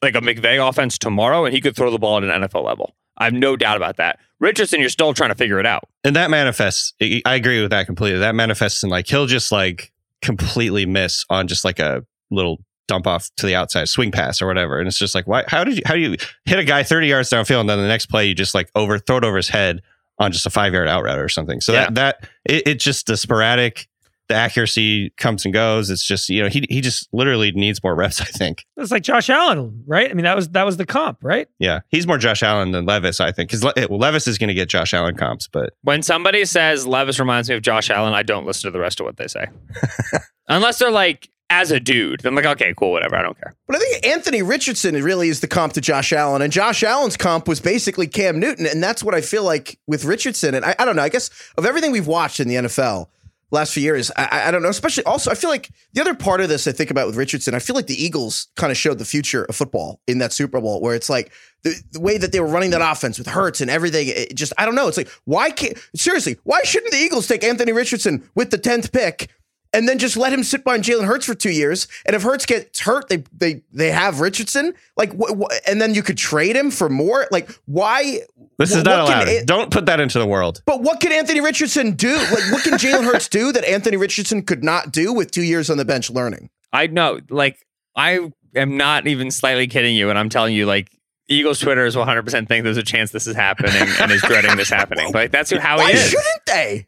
like a McVay offense tomorrow and he could throw the ball at an NFL level. I have no doubt about that. Richardson, you're still trying to figure it out. And that manifests, I agree with that completely. That manifests in like, he'll just like completely miss on just like a little dump off to the outside swing pass or whatever. And it's just like, why? How do you hit a guy 30 yards downfield and then the next play you just like throw it over his head on just a 5-yard out route or something. So that it's just the sporadic, the accuracy comes and goes. It's just, you know, he just literally needs more reps, I think. It's like Josh Allen, right? I mean, that was the comp, right? Yeah. He's more Josh Allen than Levis, I think, because Levis is going to get Josh Allen comps. But when somebody says Levis reminds me of Josh Allen, I don't listen to the rest of what they say. Unless they're like, as a dude, I'm like, okay, cool, whatever, I don't care. But I think Anthony Richardson really is the comp to Josh Allen, and Josh Allen's comp was basically Cam Newton, and that's what I feel like with Richardson. And I don't know, I guess of everything we've watched in the NFL, last few years, I don't know, especially also, I feel like the other part of this I think about with Richardson, I feel like the Eagles kind of showed the future of football in that Super Bowl where it's like the way that they were running that offense with Hurts and everything. It just, I don't know. It's like, why shouldn't the Eagles take Anthony Richardson with the 10th pick and then just let him sit behind Jalen Hurts for 2 years? And if Hurts gets hurt, they have Richardson. Like, and then you could trade him for more. Like, why? This is not allowed. Don't put that into the world. But what could Anthony Richardson do? Like, what can Jalen Hurts do that Anthony Richardson could not do with 2 years on the bench learning? I know. Like, I am not even slightly kidding you, and I'm telling you, like, Eagles Twitter is 100% think there's a chance this is happening and is dreading this happening. Well, but, like, that's how it is. Why shouldn't they?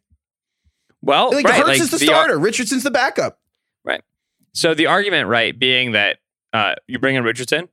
Well, like, right, Hurts like is the starter. Richardson's the backup. Right. So the argument, right, being that you bring in Richardson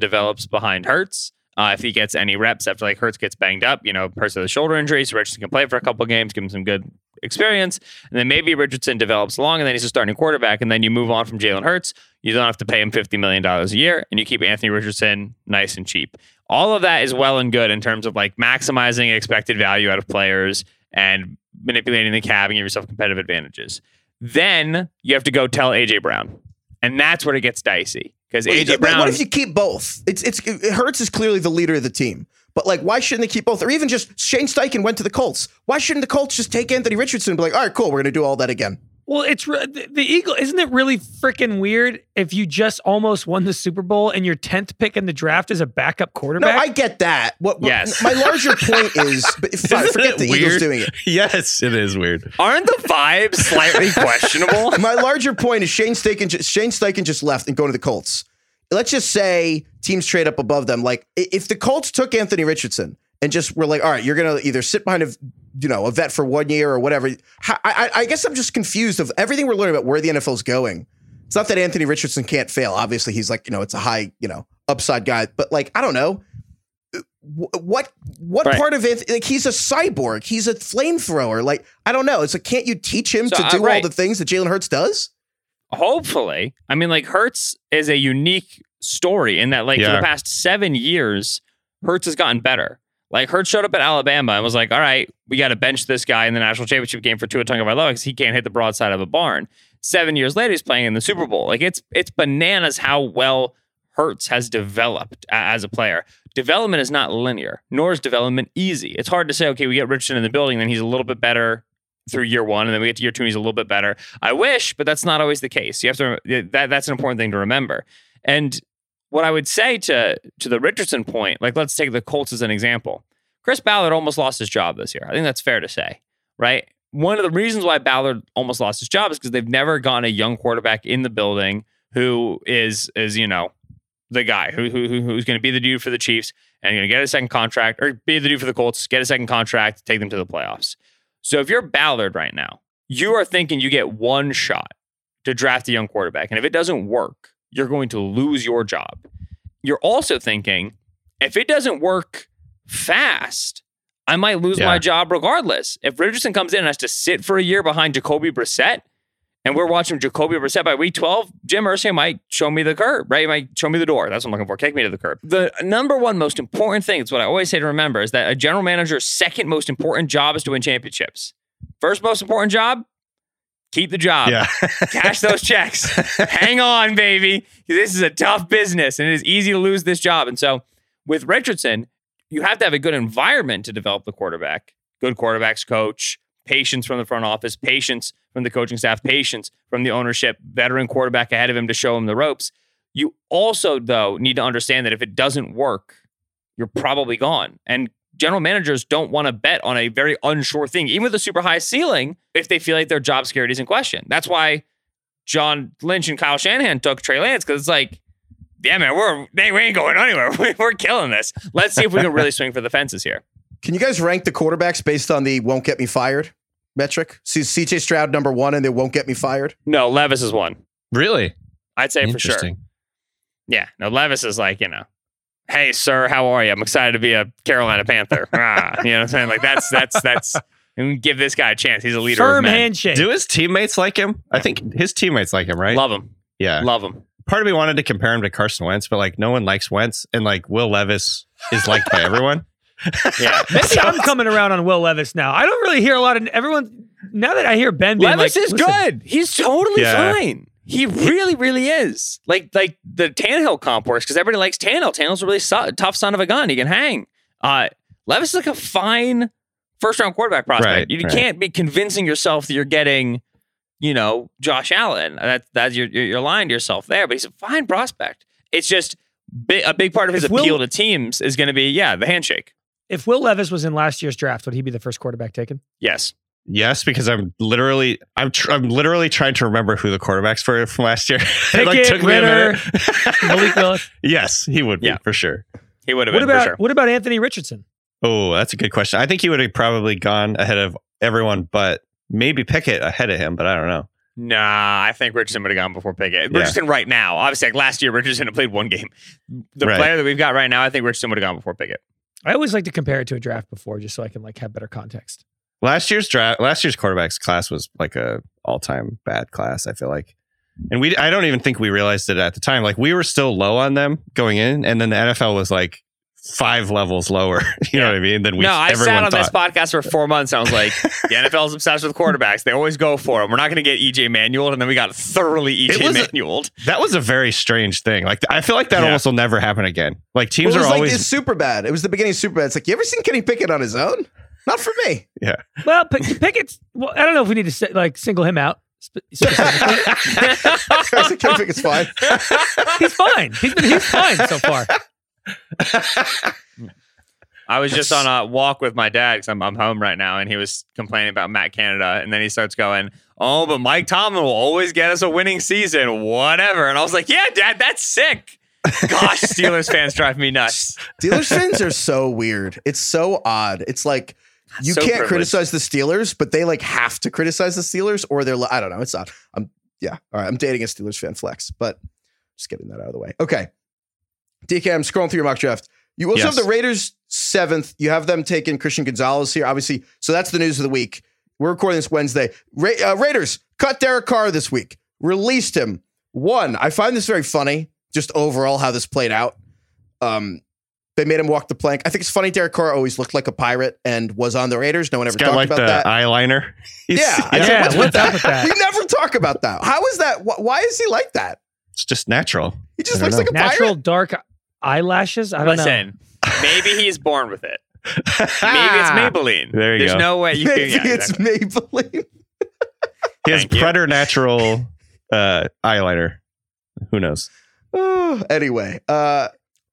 develops behind Hurts. If he gets any reps after like Hurts gets banged up, you know, person with a shoulder injury, so Richardson can play for a couple of games, give him some good experience. And then maybe Richardson develops long and then he's a starting quarterback. And then you move on from Jalen Hurts. You don't have to pay him $50 million a year and you keep Anthony Richardson nice and cheap. All of that is well and good in terms of like maximizing expected value out of players and manipulating the cap and give yourself competitive advantages. Then you have to go tell AJ Brown. And that's where it gets dicey. Because AJ Brown. What if you keep both? Hurts is clearly the leader of the team. But like, why shouldn't they keep both? Or even just Shane Steichen went to the Colts. Why shouldn't the Colts just take Anthony Richardson and be like, all right, cool, we're going to do all that again? Well, the Eagles, isn't it really freaking weird if you just almost won the Super Bowl and your 10th pick in the draft is a backup quarterback? No, I get that. Yes. My larger point is, forget the Eagles doing it. Yes, it is weird. Aren't the vibes slightly questionable? My larger point is Shane Steichen just left and go to the Colts. Let's just say teams trade up above them. Like, if the Colts took Anthony Richardson and just were like, all right, you're going to either sit behind a vet for 1 year or whatever. I guess I'm just confused of everything we're learning about where the NFL's going. It's not that Anthony Richardson can't fail. Obviously, he's like, you know, it's a high, you know, upside guy. But like, I don't know. What right. Part of it? Like, he's a cyborg. He's a flamethrower. Like, I don't know. It's like, can't you teach him to do all the things that Jalen Hurts does? Hopefully. I mean, like, Hurts is a unique story in that, like, for the past 7 years, Hurts has gotten better. Like, Hurts showed up at Alabama and was like, all right, we got to bench this guy in the national championship game for Tua Tagovailoa because he can't hit the broadside of a barn. 7 years later, he's playing in the Super Bowl. Like, it's bananas how well Hurts has developed as a player. Development is not linear, nor is development easy. It's hard to say, okay, we get Richardson in the building, then he's a little bit better through year one, and then we get to year two, and he's a little bit better. I wish, but that's not always the case. You have to, that's an important thing to remember. And what I would say to the Richardson point, like let's take the Colts as an example. Chris Ballard almost lost his job this year. I think that's fair to say, right? One of the reasons why Ballard almost lost his job is because they've never gotten a young quarterback in the building who is you know, the guy who's going to be the dude for the Chiefs and going to get a second contract, or be the dude for the Colts, get a second contract, take them to the playoffs. So if you're Ballard right now, you are thinking you get one shot to draft a young quarterback. And if it doesn't work, you're going to lose your job. You're also thinking, if it doesn't work fast, I might lose my job regardless. If Richardson comes in and has to sit for a year behind Jacoby Brissett, and we're watching Jacoby Brissett by week 12, Jim Irsay might show me the curb, right? He might show me the door. That's what I'm looking for. Kick me to the curb. The number one most important thing, it's what I always say to remember, is that a general manager's second most important job is to win championships. First most important job, keep the job. Yeah. Cash those checks. Hang on, baby. This is a tough business, and it is easy to lose this job. And so with Richardson, you have to have a good environment to develop the quarterback. Good quarterbacks coach, patience from the front office, patience from the coaching staff, patience from the ownership, veteran quarterback ahead of him to show him the ropes. You also, though, need to understand that if it doesn't work, you're probably gone. And general managers don't want to bet on a very unsure thing, even with a super high ceiling, if they feel like their job security is in question. That's why John Lynch and Kyle Shanahan took Trey Lance, because it's like, yeah, man, we ain't going anywhere. We're killing this. Let's see if we can really swing for the fences here. Can you guys rank the quarterbacks based on the won't get me fired metric? See, C.J. Stroud number one, and they won't get me fired? No, Levis is one. Really? I'd say for sure. Yeah, no, Levis is like, you know, hey, sir, how are you? I'm excited to be a Carolina Panther. You know what I'm saying? Like, that's, and give this guy a chance. He's a leader. Firm handshake. Do his teammates like him? I think his teammates like him, right? Love him. Yeah. Love him. Part of me wanted to compare him to Carson Wentz, but like no one likes Wentz, and like Will Levis is liked by everyone. Yeah, maybe I'm coming around on Will Levis now. I don't really hear a lot of everyone now that I hear Ben being Levis like, is good. He's totally fine. He really, really is. Like the Tannehill comp works because everybody likes Tannehill. Tannehill's a really tough son of a gun. He can hang. Levis is like a fine first round quarterback prospect. Right, you can't be convincing yourself that you're getting, you know, Josh Allen. That's you're lying to yourself there, but he's a fine prospect. It's just a big part of his appeal to teams is going to be, the handshake. If Will Levis was in last year's draft, would he be the first quarterback taken? Yes. Yes, because I'm literally trying to remember who the quarterbacks were from last year. Pickett, took Ritter, Malik Willis. Yes, he would be for sure. He would have been for sure. What about Anthony Richardson? Oh, that's a good question. I think he would have probably gone ahead of everyone, but maybe Pickett ahead of him, but I don't know. Nah, I think Richardson would have gone before Pickett. Richardson right now, obviously like last year, Richardson had played one game. The player that we've got right now, I think Richardson would have gone before Pickett. I always like to compare it to a draft before just so I can like have better context. Last year's quarterbacks class was like a all-time bad class, I feel like. And I don't even think we realized it at the time. Like we were still low on them going in, and then the NFL was like 5 levels lower. You know what I mean? Than we This podcast for 4 months. I was like, the NFL's obsessed with quarterbacks. They always go for them. We're not going to get EJ Manuel'd, and then we got thoroughly EJ Manuel'd. That was a very strange thing. Like I feel like that almost will never happen again. Like teams are always like super bad. It was the beginning of Superbad. It's like, you ever seen Kenny Pickett on his own? Not for me. Yeah. Well, Pickett's. Well, I don't know if we need to like single him out. Kenny Pickett's fine. He's fine. He's fine so far. I was just on a walk with my dad because I'm home right now, and he was complaining about Matt Canada, and then he starts going, oh, but Mike Tomlin will always get us a winning season, whatever. And I was like, yeah, Dad, that's sick. Gosh, Steelers fans drive me nuts. Steelers fans are so weird. It's so odd. It's like you so can't criticize the Steelers, but they like have to criticize the Steelers, or they're I don't know. It's odd. All right. I'm dating a Steelers fan flex, but just getting that out of the way. Okay. DK, I'm scrolling through your mock draft. You also have the Raiders 7th. You have them taking Christian Gonzalez here, obviously. So that's the news of the week. We're recording this Wednesday. Raiders cut Derek Carr this week. Released him. One, I find this very funny, just overall how this played out. They made him walk the plank. I think it's funny Derek Carr always looked like a pirate and was on the Raiders. No one ever talked about that. Eyeliner. He's, yeah. What's up with that? You never talk about that. How is that? Why is he like that? It's just natural. He just looks like a natural pirate. Dark eyelashes. I don't know. Maybe he's born with it. Maybe it's Maybelline. There's no way you can. Maybe it's Maybelline. He has preternatural eyeliner. Who knows? Anyway, I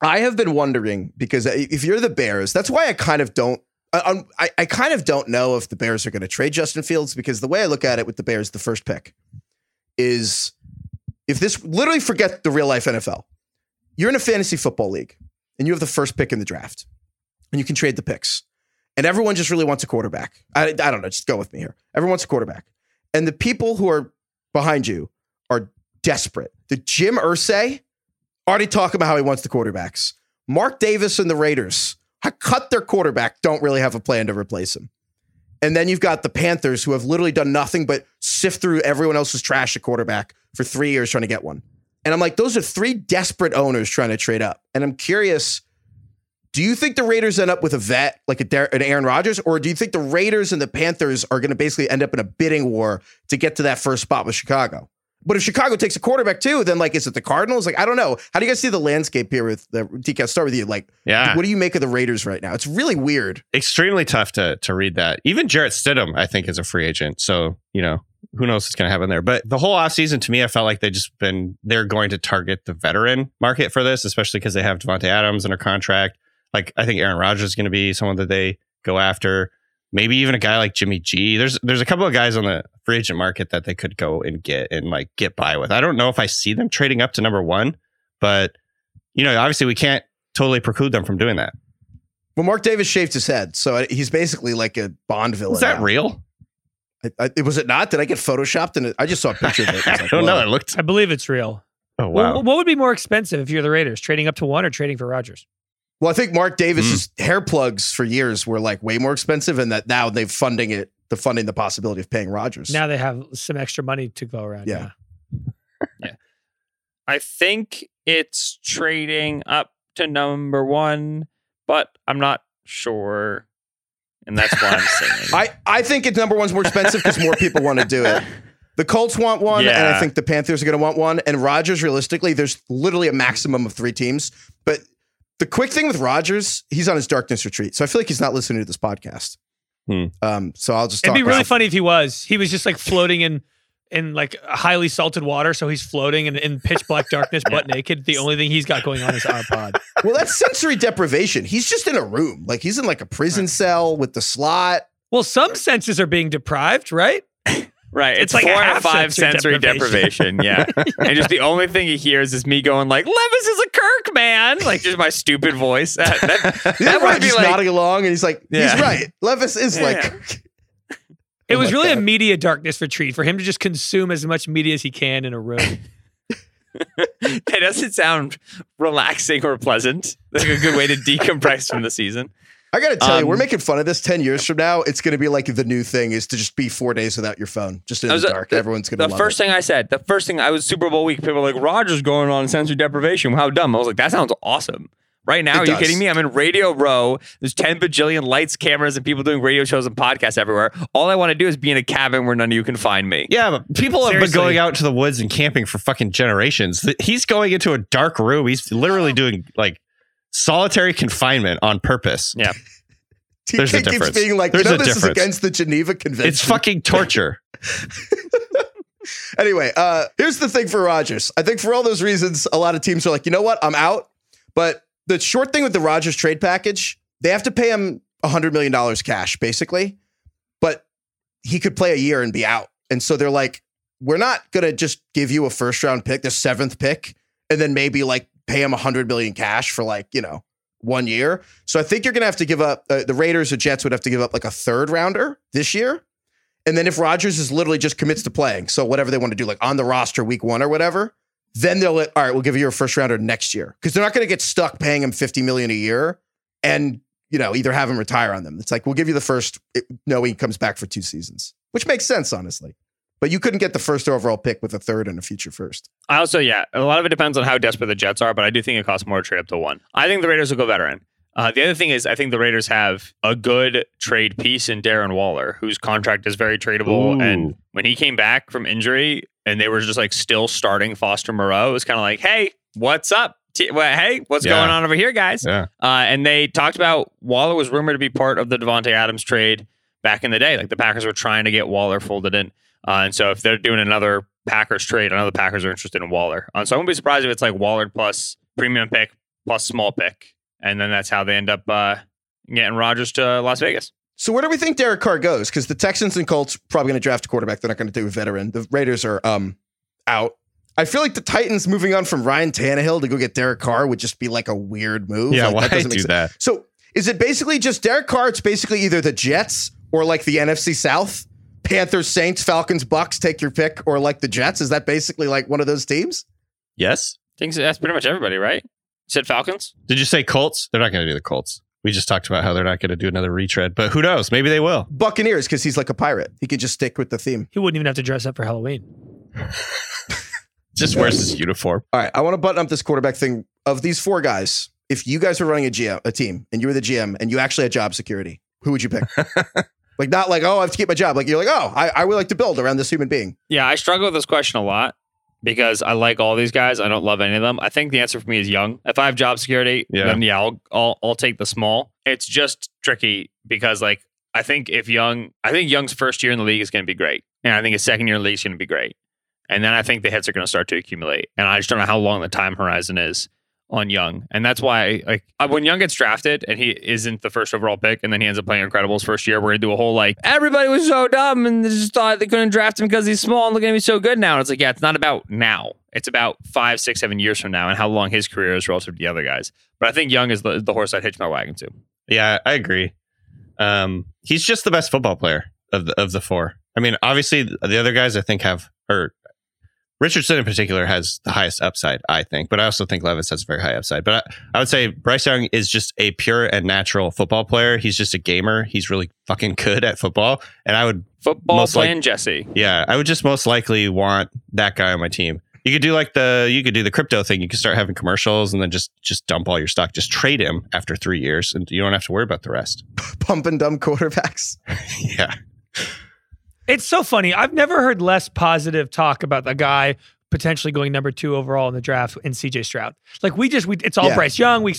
have been wondering, because if you're the Bears, that's why I kind of don't. I kind of don't know if the Bears are going to trade Justin Fields, because the way I look at it with the Bears, the first pick is, if this, literally forget the real life NFL, you're in a fantasy football league and you have the first pick in the draft and you can trade the picks, and everyone just really wants a quarterback. I don't know. Just go with me here. Everyone wants a quarterback, and the people who are behind you are desperate. The Jim Irsay already talking about how he wants the quarterbacks. Mark Davis and the Raiders cut their quarterback, don't really have a plan to replace him. And then you've got the Panthers, who have literally done nothing but sift through everyone else's trash at quarterback for 3 years trying to get one. And I'm like, those are three desperate owners trying to trade up. And I'm curious, do you think the Raiders end up with a vet like an Aaron Rodgers, or do you think the Raiders and the Panthers are going to basically end up in a bidding war to get to that first spot with Chicago? But if Chicago takes a quarterback too, then like, is it the Cardinals? Like, I don't know. How do you guys see the landscape here with the DK? I'll start with you. Like, what do you make of the Raiders right now? It's really weird. Extremely tough to read that. Even Jarrett Stidham, I think, is a free agent. So, you know, who knows what's going to happen there. But the whole offseason, to me, I felt like they're going to target the veteran market for this, especially because they have Devontae Adams under contract. Like, I think Aaron Rodgers is going to be someone that they go after. Maybe even a guy like Jimmy G. There's a couple of guys on the free agent market that they could go and get by with. I don't know if I see them trading up to number one, but you know, obviously we can't totally preclude them from doing that. Well, Mark Davis shaved his head, so he's basically like a Bond villain. Is that real? Was it not? Did I get photoshopped? And I just saw a picture of it. Like, I don't know. I believe it's real. Oh wow! Well, what would be more expensive if you're the Raiders, trading up to one or trading for Rodgers? Well, I think Mark Davis's hair plugs for years were like way more expensive, and that now they've funding the possibility of paying Rodgers. Now they have some extra money to go around. Yeah. I think it's trading up to number one, but I'm not sure. And that's why I'm saying I think it's number one's more expensive because more people want to do it. The Colts want one, and I think the Panthers are going to want one. And Rodgers, realistically, there's literally a maximum of three teams, but the quick thing with Rodgers, he's on his darkness retreat. So I feel like he's not listening to this podcast. So I'll just it'd be really funny if he was. He was just like floating in like highly salted water. So he's floating in pitch black darkness, butt naked. The only thing he's got going on is our pod. Well, that's sensory deprivation. He's just in a room. Like he's in like a prison cell with the slot. Well, some senses are being deprived, right? Right. It's like 4 out of 5 sensory deprivation. And just the only thing he hears is me going like, Levis is a Kirk, man. Like just my stupid voice. That would be like nodding along. And he's like, he's right. Levis is like Kirk. It was really a media darkness retreat for him to just consume as much media as he can in a room. That doesn't sound relaxing or pleasant. That's like a good way to decompress from the season. I got to tell you, we're making fun of this 10 years from now. It's going to be like the new thing is to just be 4 days without your phone, just in the dark. Everyone's going to love it. The first thing I was Super Bowl week, people were like, Rodgers going on sensory deprivation. How dumb. I was like, that sounds awesome. Right now, are you kidding me? I'm in Radio Row. There's 10 bajillion lights, cameras, and people doing radio shows and podcasts everywhere. All I want to do is be in a cabin where none of you can find me. Yeah, but people have been going out to the woods and camping for fucking generations. He's going into a dark room. He's literally doing like solitary confinement on purpose. Yeah. There's a difference. Keeps being like, this is against the Geneva Convention. It's fucking torture. Anyway, here's the thing for Rodgers. I think for all those reasons, a lot of teams are like, you know what? I'm out. But the short thing with the Rodgers trade package, they have to pay him $100 million cash, basically. But he could play a year and be out. And so they're like, we're not going to just give you a first round pick, the 7th pick, and then maybe like pay him $100 million cash for like, 1 year. So I think you're going to have to give up the Raiders or Jets would have to give up like a 3rd rounder this year. And then if Rodgers is literally just commits to playing, so whatever they want to do, like on the roster week 1 or whatever, then they'll all right, we'll give you a 1st rounder next year. Cause they're not going to get stuck paying him $50 million a year and, either have him retire on them. It's like, we'll give you the first, knowing he comes back for 2 seasons, which makes sense, honestly. But you couldn't get the 1st overall pick with a 3rd and a future 1st. I also, a lot of it depends on how desperate the Jets are, but I do think it costs more to trade up to 1. I think the Raiders will go veteran. The other thing is I think the Raiders have a good trade piece in Darren Waller, whose contract is very tradable. Ooh. And when he came back from injury and they were just like still starting Foster Moreau, it was kind of like, hey, what's up? Hey, what's going on over here, guys? Yeah. And they talked about Waller was rumored to be part of the Devontae Adams trade back in the day. Like the Packers were trying to get Waller folded in. And so if they're doing another Packers trade, I know the Packers are interested in Waller. So I wouldn't be surprised if it's like Waller plus premium pick plus small pick. And then that's how they end up getting Rodgers to Las Vegas. So where do we think Derek Carr goes? Because the Texans and Colts probably going to draft a quarterback. They're not going to do a veteran. The Raiders are out. I feel like the Titans moving on from Ryan Tannehill to go get Derek Carr would just be like a weird move. Yeah, like, why that doesn't make sense. That? So is it basically just Derek Carr? It's basically either the Jets or like the NFC South. Panthers, Saints, Falcons, Bucks, take your pick, or like the Jets. Is that basically like one of those teams? Yes. I think that's pretty much everybody, right? You said Falcons? Did you say Colts? They're not going to do the Colts. We just talked about how they're not going to do another retread, but who knows? Maybe they will. Buccaneers, because he's like a pirate. He could just stick with the theme. He wouldn't even have to dress up for Halloween. Just wears his uniform. All right. I want to button up this quarterback thing. Of these four guys, if you guys were running a team and you were the GM and you actually had job security, who would you pick? Like, not like, oh, I have to keep my job. Like, you're like, oh, I would like to build around this human being. Yeah, I struggle with this question a lot because I like all these guys. I don't love any of them. I think the answer for me is Young. If I have job security, then yeah, I'll take the small. It's just tricky because, like, I think Young's first year in the league is going to be great. And I think his second year in the league is going to be great. And then I think the hits are going to start to accumulate. And I just don't know how long the time horizon is on Young. And that's why, like, when Young gets drafted and he isn't the first overall pick and then he ends up playing Incredibles first year, we're going to do a whole like, everybody was so dumb and they just thought they couldn't draft him because he's small and look at him, he's so good now. And it's like, yeah, it's not about now. It's about 5, 6, 7 years from now and how long his career is relative to the other guys. But I think Young is the horse I'd hitch my wagon to. Yeah, I agree. He's just the best football player of the four. I mean, obviously the other guys I think have, or Richardson in particular has the highest upside, I think, but I also think Levis has a very high upside. But I would say Bryce Young is just a pure and natural football player. He's just a gamer. He's really fucking good at football. And I would football playing Jesse. Yeah, I would just most likely want that guy on my team. You could do like you could do the crypto thing. You could start having commercials and then just dump all your stock. Just trade him after 3 years, and you don't have to worry about the rest. Pump and dump quarterbacks. Yeah. It's so funny. I've never heard less positive talk about the guy potentially going number 2 overall in the draft in C.J. Stroud. Like it's all Bryce Young. We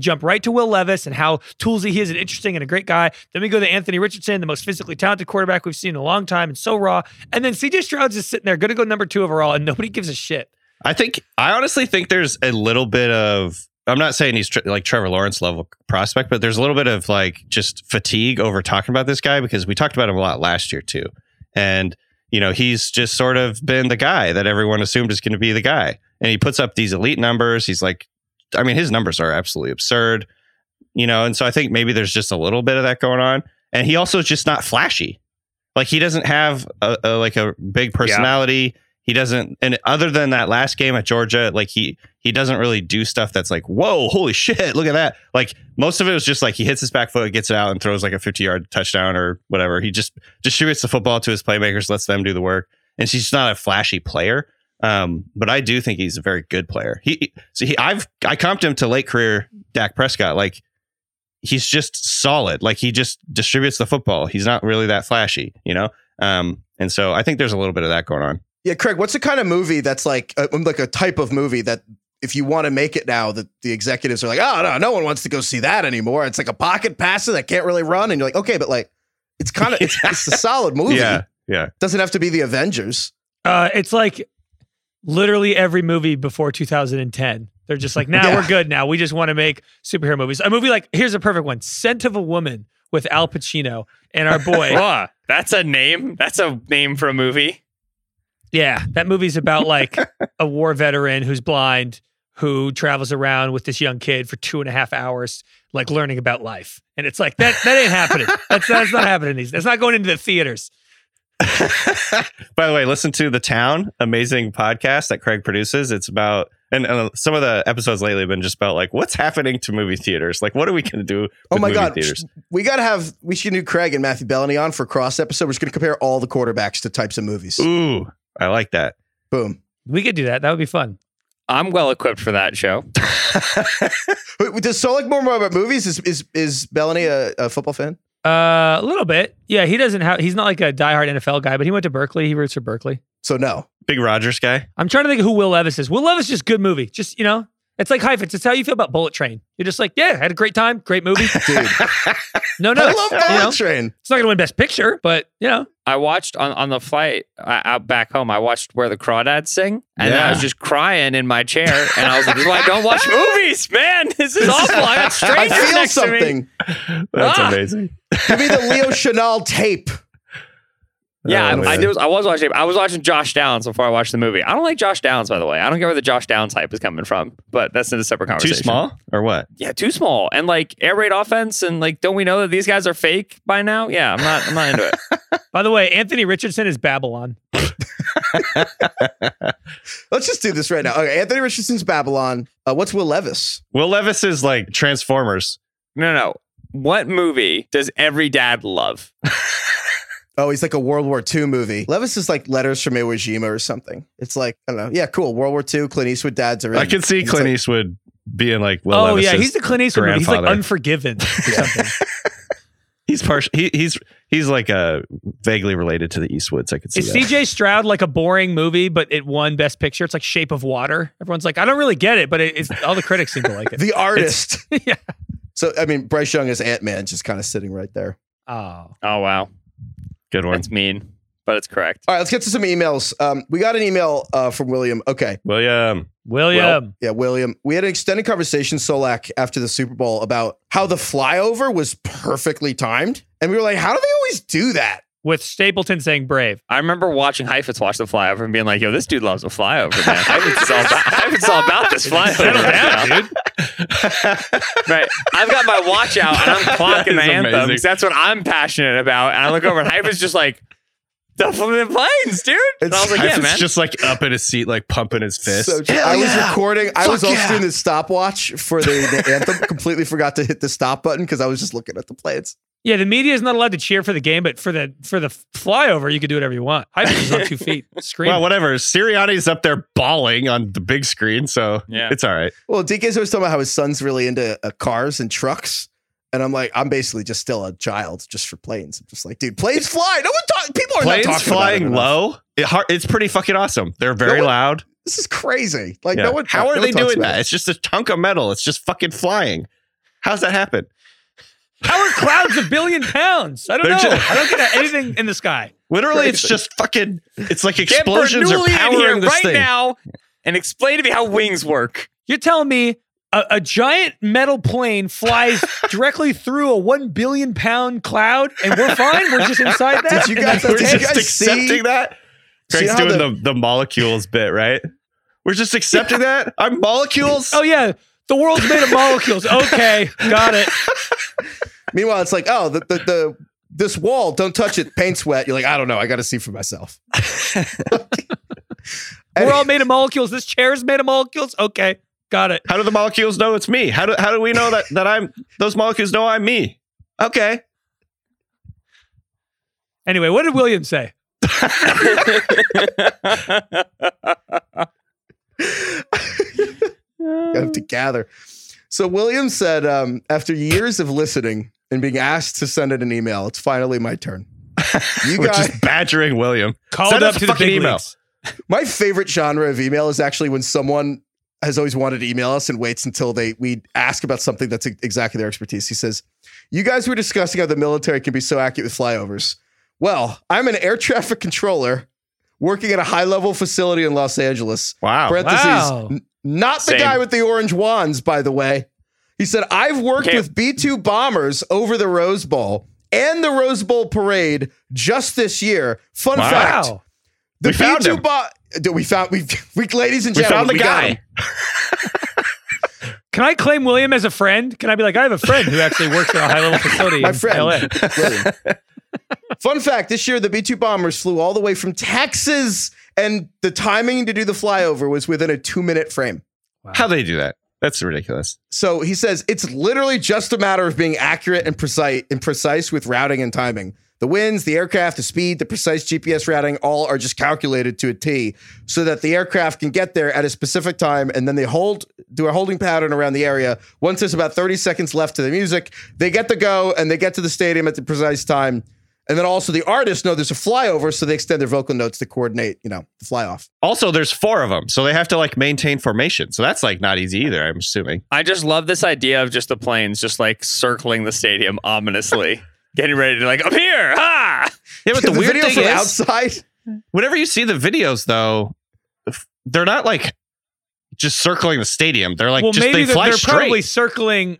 jump right to Will Levis and how toolsy he is and interesting and a great guy. Then we go to Anthony Richardson, the most physically talented quarterback we've seen in a long time and so raw. And then C.J. Stroud's just sitting there going to go number 2 overall and nobody gives a shit. I honestly think there's a little bit of, I'm not saying he's like Trevor Lawrence level prospect, but there's a little bit of like just fatigue over talking about this guy because we talked about him a lot last year too. And, you know, he's just sort of been the guy that everyone assumed is going to be the guy. And he puts up these elite numbers. He's like, I mean, his numbers are absolutely absurd, you know? And so I think maybe there's just a little bit of that going on. And he also is just not flashy. Like he doesn't have a big personality. Yeah. He doesn't. And other than that last game at Georgia, like he doesn't really do stuff that's like, whoa, holy shit, look at that. Like most of it was just like he hits his back foot, gets it out and throws like a 50-yard touchdown or whatever. He just distributes the football to his playmakers, lets them do the work. And he's not a flashy player. But I do think he's a very good player. I comped him to late career Dak Prescott. Like he's just solid. Like he just distributes the football. He's not really that flashy, you know? And so I think there's a little bit of that going on. Yeah, Craig, what's the kind of movie that's like a type of movie that if you want to make it now that the executives are like, oh, no one wants to go see that anymore. It's like a pocket passer that can't really run. And you're like, okay, but like, it's kind of, it's a solid movie. Yeah. Doesn't have to be the Avengers. It's like literally every movie before 2010. They're just like, now we're good now. We just want to make superhero movies. A movie like, here's a perfect one, Scent of a Woman with Al Pacino and our boy. Oh, that's a name. That's a name for a movie. Yeah, that movie's about like a war veteran who's blind, who travels around with this young kid for 2.5 hours, like learning about life. And it's like, that ain't happening. That's not happening. That's not going into the theaters. By the way, listen to The Town, amazing podcast that Craig produces. It's about, and some of the episodes lately have been just about like, what's happening to movie theaters? Like, what are we going to do with movie theaters? We should do Craig and Matthew Bellamy on for cross episode. We're just going to compare all the quarterbacks to types of movies. Ooh. I like that. Boom. We could do that. That would be fun. I'm well equipped for that show. Does Solak more about movies? Is Bellany a football fan? A little bit. Yeah, he doesn't have. He's not like a diehard NFL guy, but he went to Berkeley. He roots for Berkeley. So no, big Rodgers guy. I'm trying to think of who Will Levis is. Will Levis is just good movie. Just, you know, it's like Heifetz. It's how you feel about Bullet Train. You're just like, yeah, had a great time, great movie. Dude, no, I love Bullet Train. It's not gonna win Best Picture, but you know. I watched on the flight out back home, I watched Where the Crawdads Sing. And then I was just crying in my chair. And I was like, this is why I don't watch movies, man. This is awful. I got strangers I feel next something. To me. That's amazing. Give me the Leo Chenal tape. Yeah, I was watching Josh Downs before I watched the movie. I don't like Josh Downs, by the way. I don't get where the Josh Downs hype is coming from, but that's in a separate conversation. Too small or what? Yeah, too small. And like air raid offense, and like, don't we know that these guys are fake by now? Yeah, I'm not into it. By the way, Anthony Richardson is Babylon. Let's just do this right now. Okay, Anthony Richardson's Babylon. What's Will Levis? Will Levis is like Transformers. No. What movie does every dad love? Oh, he's like a World War II movie. Levis is like Letters from Iwo Jima or something. It's like, I don't know. Yeah, cool. World War II, Clint Eastwood dads are in. I can see Clint Eastwood being like, well, oh, Levis's, yeah, he's the Clint Eastwood movie. He's like Unforgiven or something. He's partial. He's like a vaguely related to the Eastwoods. I could see. Is C.J. Stroud like a boring movie, but it won Best Picture? It's like Shape of Water. Everyone's like, I don't really get it, but it's all the critics seem to like it. The Artist. Yeah. So, I mean, Bryce Young is Ant-Man, just kind of sitting right there. Oh, wow. Good one. That's mean, but it's correct. All right, let's get to some emails. We got an email from William. Okay. William. William. We had an extended conversation, Solak, after the Super Bowl about how the flyover was perfectly timed. And we were like, how do they always do that? With Stapleton saying brave. I remember watching Heifetz watch the flyover and being like, yo, this dude loves a flyover, man. Heifetz is all about this flyover. Dude. Right. I've got my watch out and I'm clocking the anthem because that's what I'm passionate about. And I look over and Heifetz just like, definitely the planes, dude. And I was like, yeah, man. Just like up in his seat, like pumping his fist. So, I was recording. I was also doing the stopwatch for the anthem. Completely forgot to hit the stop button because I was just looking at the planes. Yeah, the media is not allowed to cheer for the game, but for the flyover, you can do whatever you want. Heifetz is on 2 feet. Scream. Well, whatever. Sirianni's up there bawling on the big screen, so It's all right. Well, DK's always talking about how his son's really into cars and trucks. And I'm like, I'm basically just still a child just for planes. I'm just like, dude, planes fly. No one people are planes not talking flying about low. It's pretty fucking awesome. They're very loud. This is crazy. Like no one. How are they doing that? It's just a chunk of metal. It's just fucking flying. How's that happen? How are clouds £1 billion? I don't know. I don't get anything in the sky. Literally, crazy. It's just fucking. It's like explosions are powering here this right thing. Now. And explain to me how wings work. You're telling me. A giant metal plane flies directly through a 1 billion pound cloud, and we're fine. We're just inside that. Did you guys see that? Craig's doing the molecules bit, right? We're just accepting that. I'm molecules. Oh yeah, the world's made of molecules. Okay, got it. Meanwhile, it's like, oh, this wall. Don't touch it. Paint's wet. You're like, I don't know. I got to see for myself. We're all made of molecules. This chair's made of molecules. Okay. Got it. How do the molecules know it's me? How do we know that I'm those molecules know I'm me? Okay. Anyway, what did William say? I have to gather. So William said, after years of listening and being asked to send in an email, it's finally my turn. You guys just badgering William. Called up to the big email. My favorite genre of email is actually when someone has always wanted to email us and waits until we ask about something that's exactly their expertise. He says, you guys were discussing how the military can be so accurate with flyovers. Well, I'm an air traffic controller working at a high-level facility in Los Angeles. Wow. Parentheses, wow. Not the guy with the orange wands, by the way. He said, I've worked with B-2 bombers over the Rose Bowl and the Rose Bowl parade just this year. Fun fact. The B-2 bomber... ladies and gentlemen, we found the guy. Can I claim William as a friend? Can I be like, I have a friend who actually works at a high-level facility My in friend, LA. William. Fun fact, this year, the B-2 bombers flew all the way from Texas, and the timing to do the flyover was within a 2-minute frame. Wow. How they do that? That's ridiculous. So he says, it's literally just a matter of being accurate and precise with routing and timing. The winds, the aircraft, the speed, the precise GPS routing, all are just calculated to a T so that the aircraft can get there at a specific time, and then they do a holding pattern around the area. Once there's about 30 seconds left to the music, they get to go, and they get to the stadium at the precise time. And then also the artists know there's a flyover, so they extend their vocal notes to coordinate, the flyoff. Also, there's four of them, so they have to maintain formation. So that's not easy either, I'm assuming. I just love this idea of just the planes just circling the stadium ominously, getting ready to I'm here. Ah! Yeah, but the weird video thing from is, outside. Whenever you see the videos, though, they're not just circling the stadium. They're straight. They're probably circling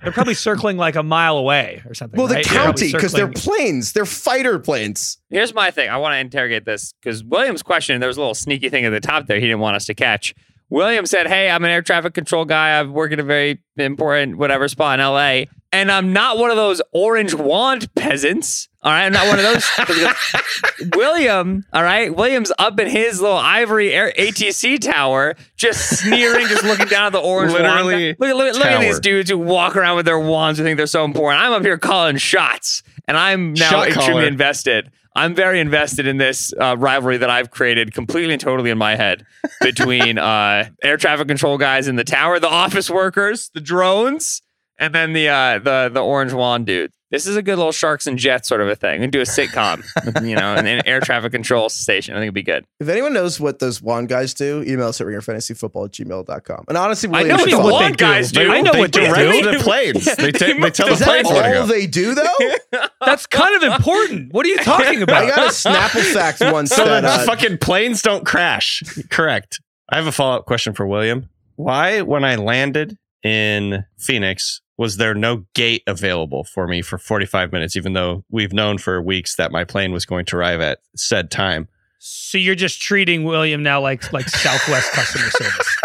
a mile away or something. Well, right? The county, because they're planes. They're fighter planes. Here's my thing. I want to interrogate this because William's question, there was a little sneaky thing at the top there he didn't want us to catch. William said, hey, I'm an air traffic control guy. I work at a very important whatever spot in LA. And I'm not one of those orange wand peasants. All right. I'm not one of those. William. All right. William's up in his little ivory ATC tower, just sneering, just looking down at the orange wand. Look at these dudes who walk around with their wands who think they're so important. I'm up here calling shots, and I'm now extremely invested. I'm very invested in this rivalry that I've created completely and totally in my head between air traffic control guys in the tower, the office workers, the drones, and then the orange wand dude. This is a good little Sharks and Jets sort of a thing. We can do a sitcom, in an air traffic control station. I think it'd be good. If anyone knows what those wand guys do, email us at ringerfantasyfootball@gmail.com. And honestly, William, I know what the guys do. I know what they do. The planes. They tell the planes where to go. All they do, though? That's kind of important. What are you talking about? I got a Snapple fact once. So that fucking planes don't crash. Correct. I have a follow-up question for William. Why, when I landed in Phoenix, was there no gate available for me for 45 minutes, even though we've known for weeks that my plane was going to arrive at said time? So you're just treating William now like Southwest customer service.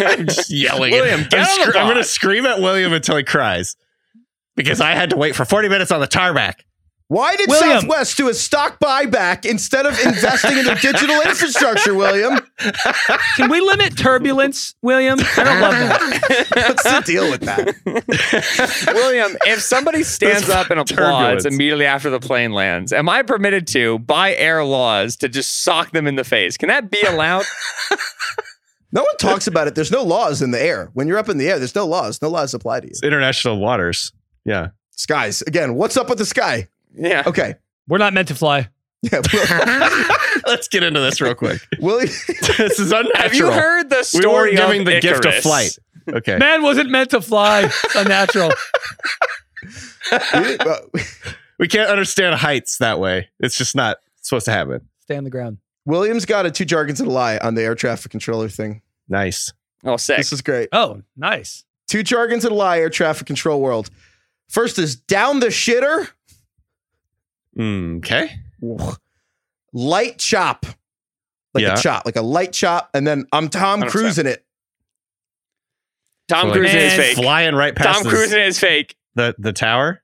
I'm just yelling. William, I'm going to scream at William until he cries because I had to wait for 40 minutes on the tarmac. Why did William Southwest do a stock buyback instead of investing in their digital infrastructure, William? Can we limit turbulence, William? I don't love that. What's the deal with that? William, if somebody stands up and applauds immediately after the plane lands, am I permitted to, by air laws, to just sock them in the face? Can that be allowed? No one talks about it. There's no laws in the air. When you're up in the air, there's no laws. No laws apply to you. It's international waters. Yeah. Skies. Again, what's up with the sky? Yeah. Okay. We're not meant to fly. Yeah. Let's get into this real quick. This is unnatural. Have you heard the story of Icarus? We were giving the gift of flight. Okay. Man wasn't meant to fly. It's unnatural. We can't understand heights that way. It's just not supposed to happen. Stay on the ground. William's got a two jargons and a lie on the air traffic controller thing. Nice. Oh, sick. This is great. Oh, nice. Two jargons and a lie, air traffic control world. First is down the shitter. Okay. Light chop. A chop. Like a light chop. And then I'm Tom Cruise in it. Tom Cruise is fake. Flying right past Tom Cruise is fake. The tower?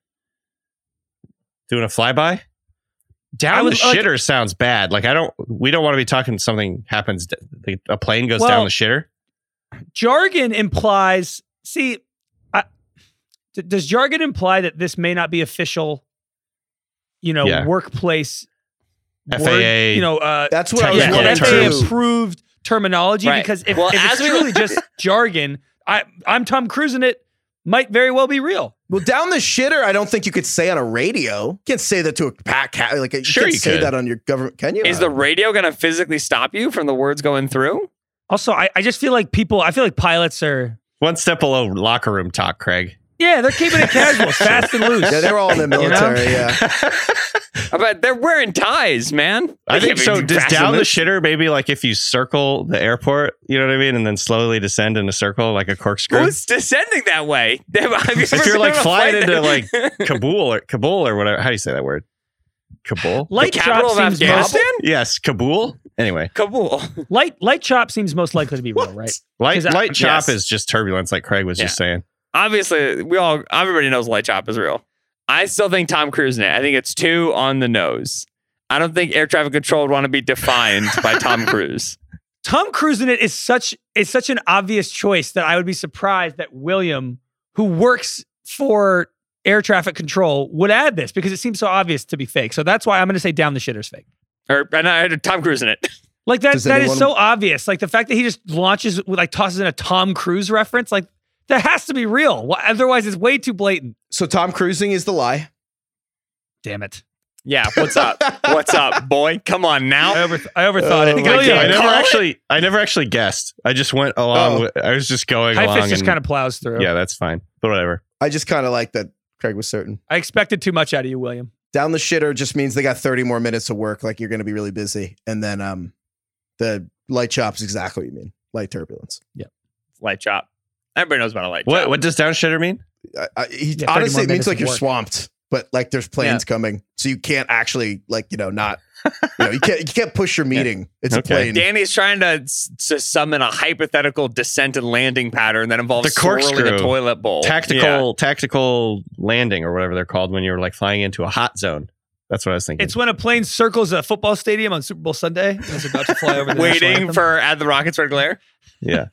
Doing a flyby? Down the shitter sounds bad. We don't want to be talking something happens. A plane goes down the shitter. Jargon implies, does jargon imply that this may not be official? Workplace FAA. That's what I was wondering. FAA approved terminology, right? Because if it's truly just jargon, I'm Tom Cruising it might very well be real. Well, down the shitter, I don't think you could say on a radio. You can't say that to a pack. You could say that on your government. Can you? Is the radio going to physically stop you from the words going through? Also, I just feel like pilots are one step below locker room talk, Craig. Yeah, they're keeping it casual, fast and loose. Yeah, they're all in the military, But they're wearing ties, man. I think so. Just down the shitter, maybe if you circle the airport, you know what I mean? And then slowly descend in a circle like a corkscrew. Who's descending that way? If you're flying into Kabul or whatever. How do you say that word? Kabul? Light chop of Afghanistan? Yes, Kabul. Anyway. Kabul. Light chop seems most likely to be real, right? Light chop is just turbulence, like Craig was just saying. Obviously, everybody knows light chop is real. I still think Tom Cruise in it. I think it's too on the nose. I don't think air traffic control would want to be defined by Tom Cruise. Tom Cruise in it is such an obvious choice that I would be surprised that William, who works for air traffic control would add this because it seems so obvious to be fake. So that's why I'm going to say down the shitter's fake. Or Tom Cruise in it. Like that is so obvious. Like the fact that he just tosses in a Tom Cruise reference, like that has to be real. Otherwise it's way too blatant. So Tom Cruising is the lie. Damn it. Yeah. What's up? What's up, boy? Come on now. I overthought it. I never actually guessed. I just went along. I was just going along. Heifetz just kind of plows through. Yeah, that's fine. But whatever. I just kind of like that Craig was certain. I expected too much out of you, William. Down the shitter just means they got 30 more minutes of work. Like you're going to be really busy. And then the light chop's exactly what you mean. Light turbulence. Yeah. Light chop. Everybody knows about a light chop. What does down shitter mean? Honestly, it means like you're swamped. But like there's planes coming. So you can't actually you can't push your meeting. Yeah. It's a plane. Danny's trying to summon a hypothetical descent and landing pattern that involves the corkscrew, a toilet bowl. Tactical landing or whatever they're called when you're like flying into a hot zone. That's what I was thinking. It's when a plane circles a football stadium on Super Bowl Sunday and it's about to fly over the waiting for at the Rockets red glare. Yeah.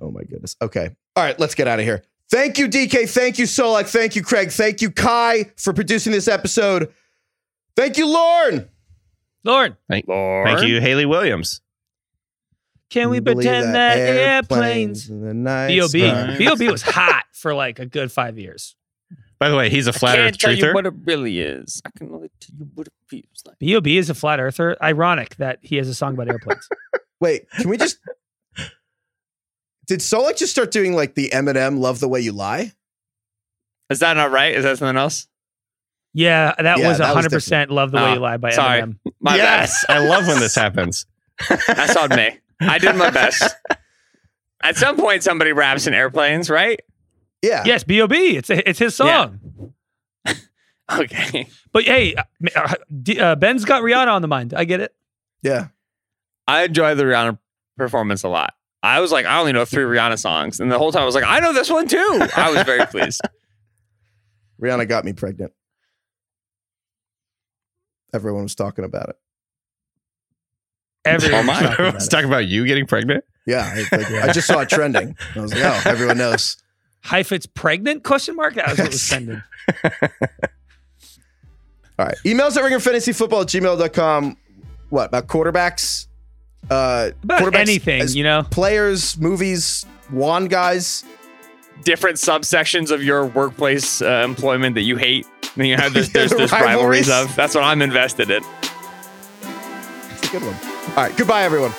Oh my goodness. Okay. All right, let's get out of here. Thank you, DK. Thank you, Solak. Thank you, Craig. Thank you, Kai, for producing this episode. Thank you, Lauren. Thank you, Haley Williams. Can we pretend that airplanes in the night? B.O.B. was hot for like a good 5 years. By the way, he's a flat earth truther. I can't tell you what it really is. I can only tell you what it feels like. B.O.B. is a flat earther. Ironic that he has a song about airplanes. Wait, can we just... Did Solak just start doing like the Eminem "Love the Way You Lie"? Is that not right? Is that something else? Yeah, that was 100% "Love the Way You Lie" by Eminem. Sorry, my bad. I love when this happens. That's on me. I did my best. At some point, somebody raps in airplanes, right? Yeah. Yes, B.O.B. It's his song. Yeah. Okay, but hey, Ben's got Rihanna on the mind. I get it. Yeah, I enjoy the Rihanna performance a lot. I was like, I only know 3 Rihanna songs. And the whole time I was like, I know this one too. I was very pleased. Rihanna got me pregnant. Everyone was talking about it. Everyone was talking about you getting pregnant? Yeah. I just saw it trending. I was like, oh, everyone knows. Heifetz pregnant? ? That was what was trending. All right. Emails at ringerfantasyfootball@gmail.com. What, about quarterbacks? About anything, players, movies, wand guys, different subsections of your workplace employment that you hate. Then you have there's rivalries of. That's what I'm invested in. It's a good one. All right, goodbye, everyone.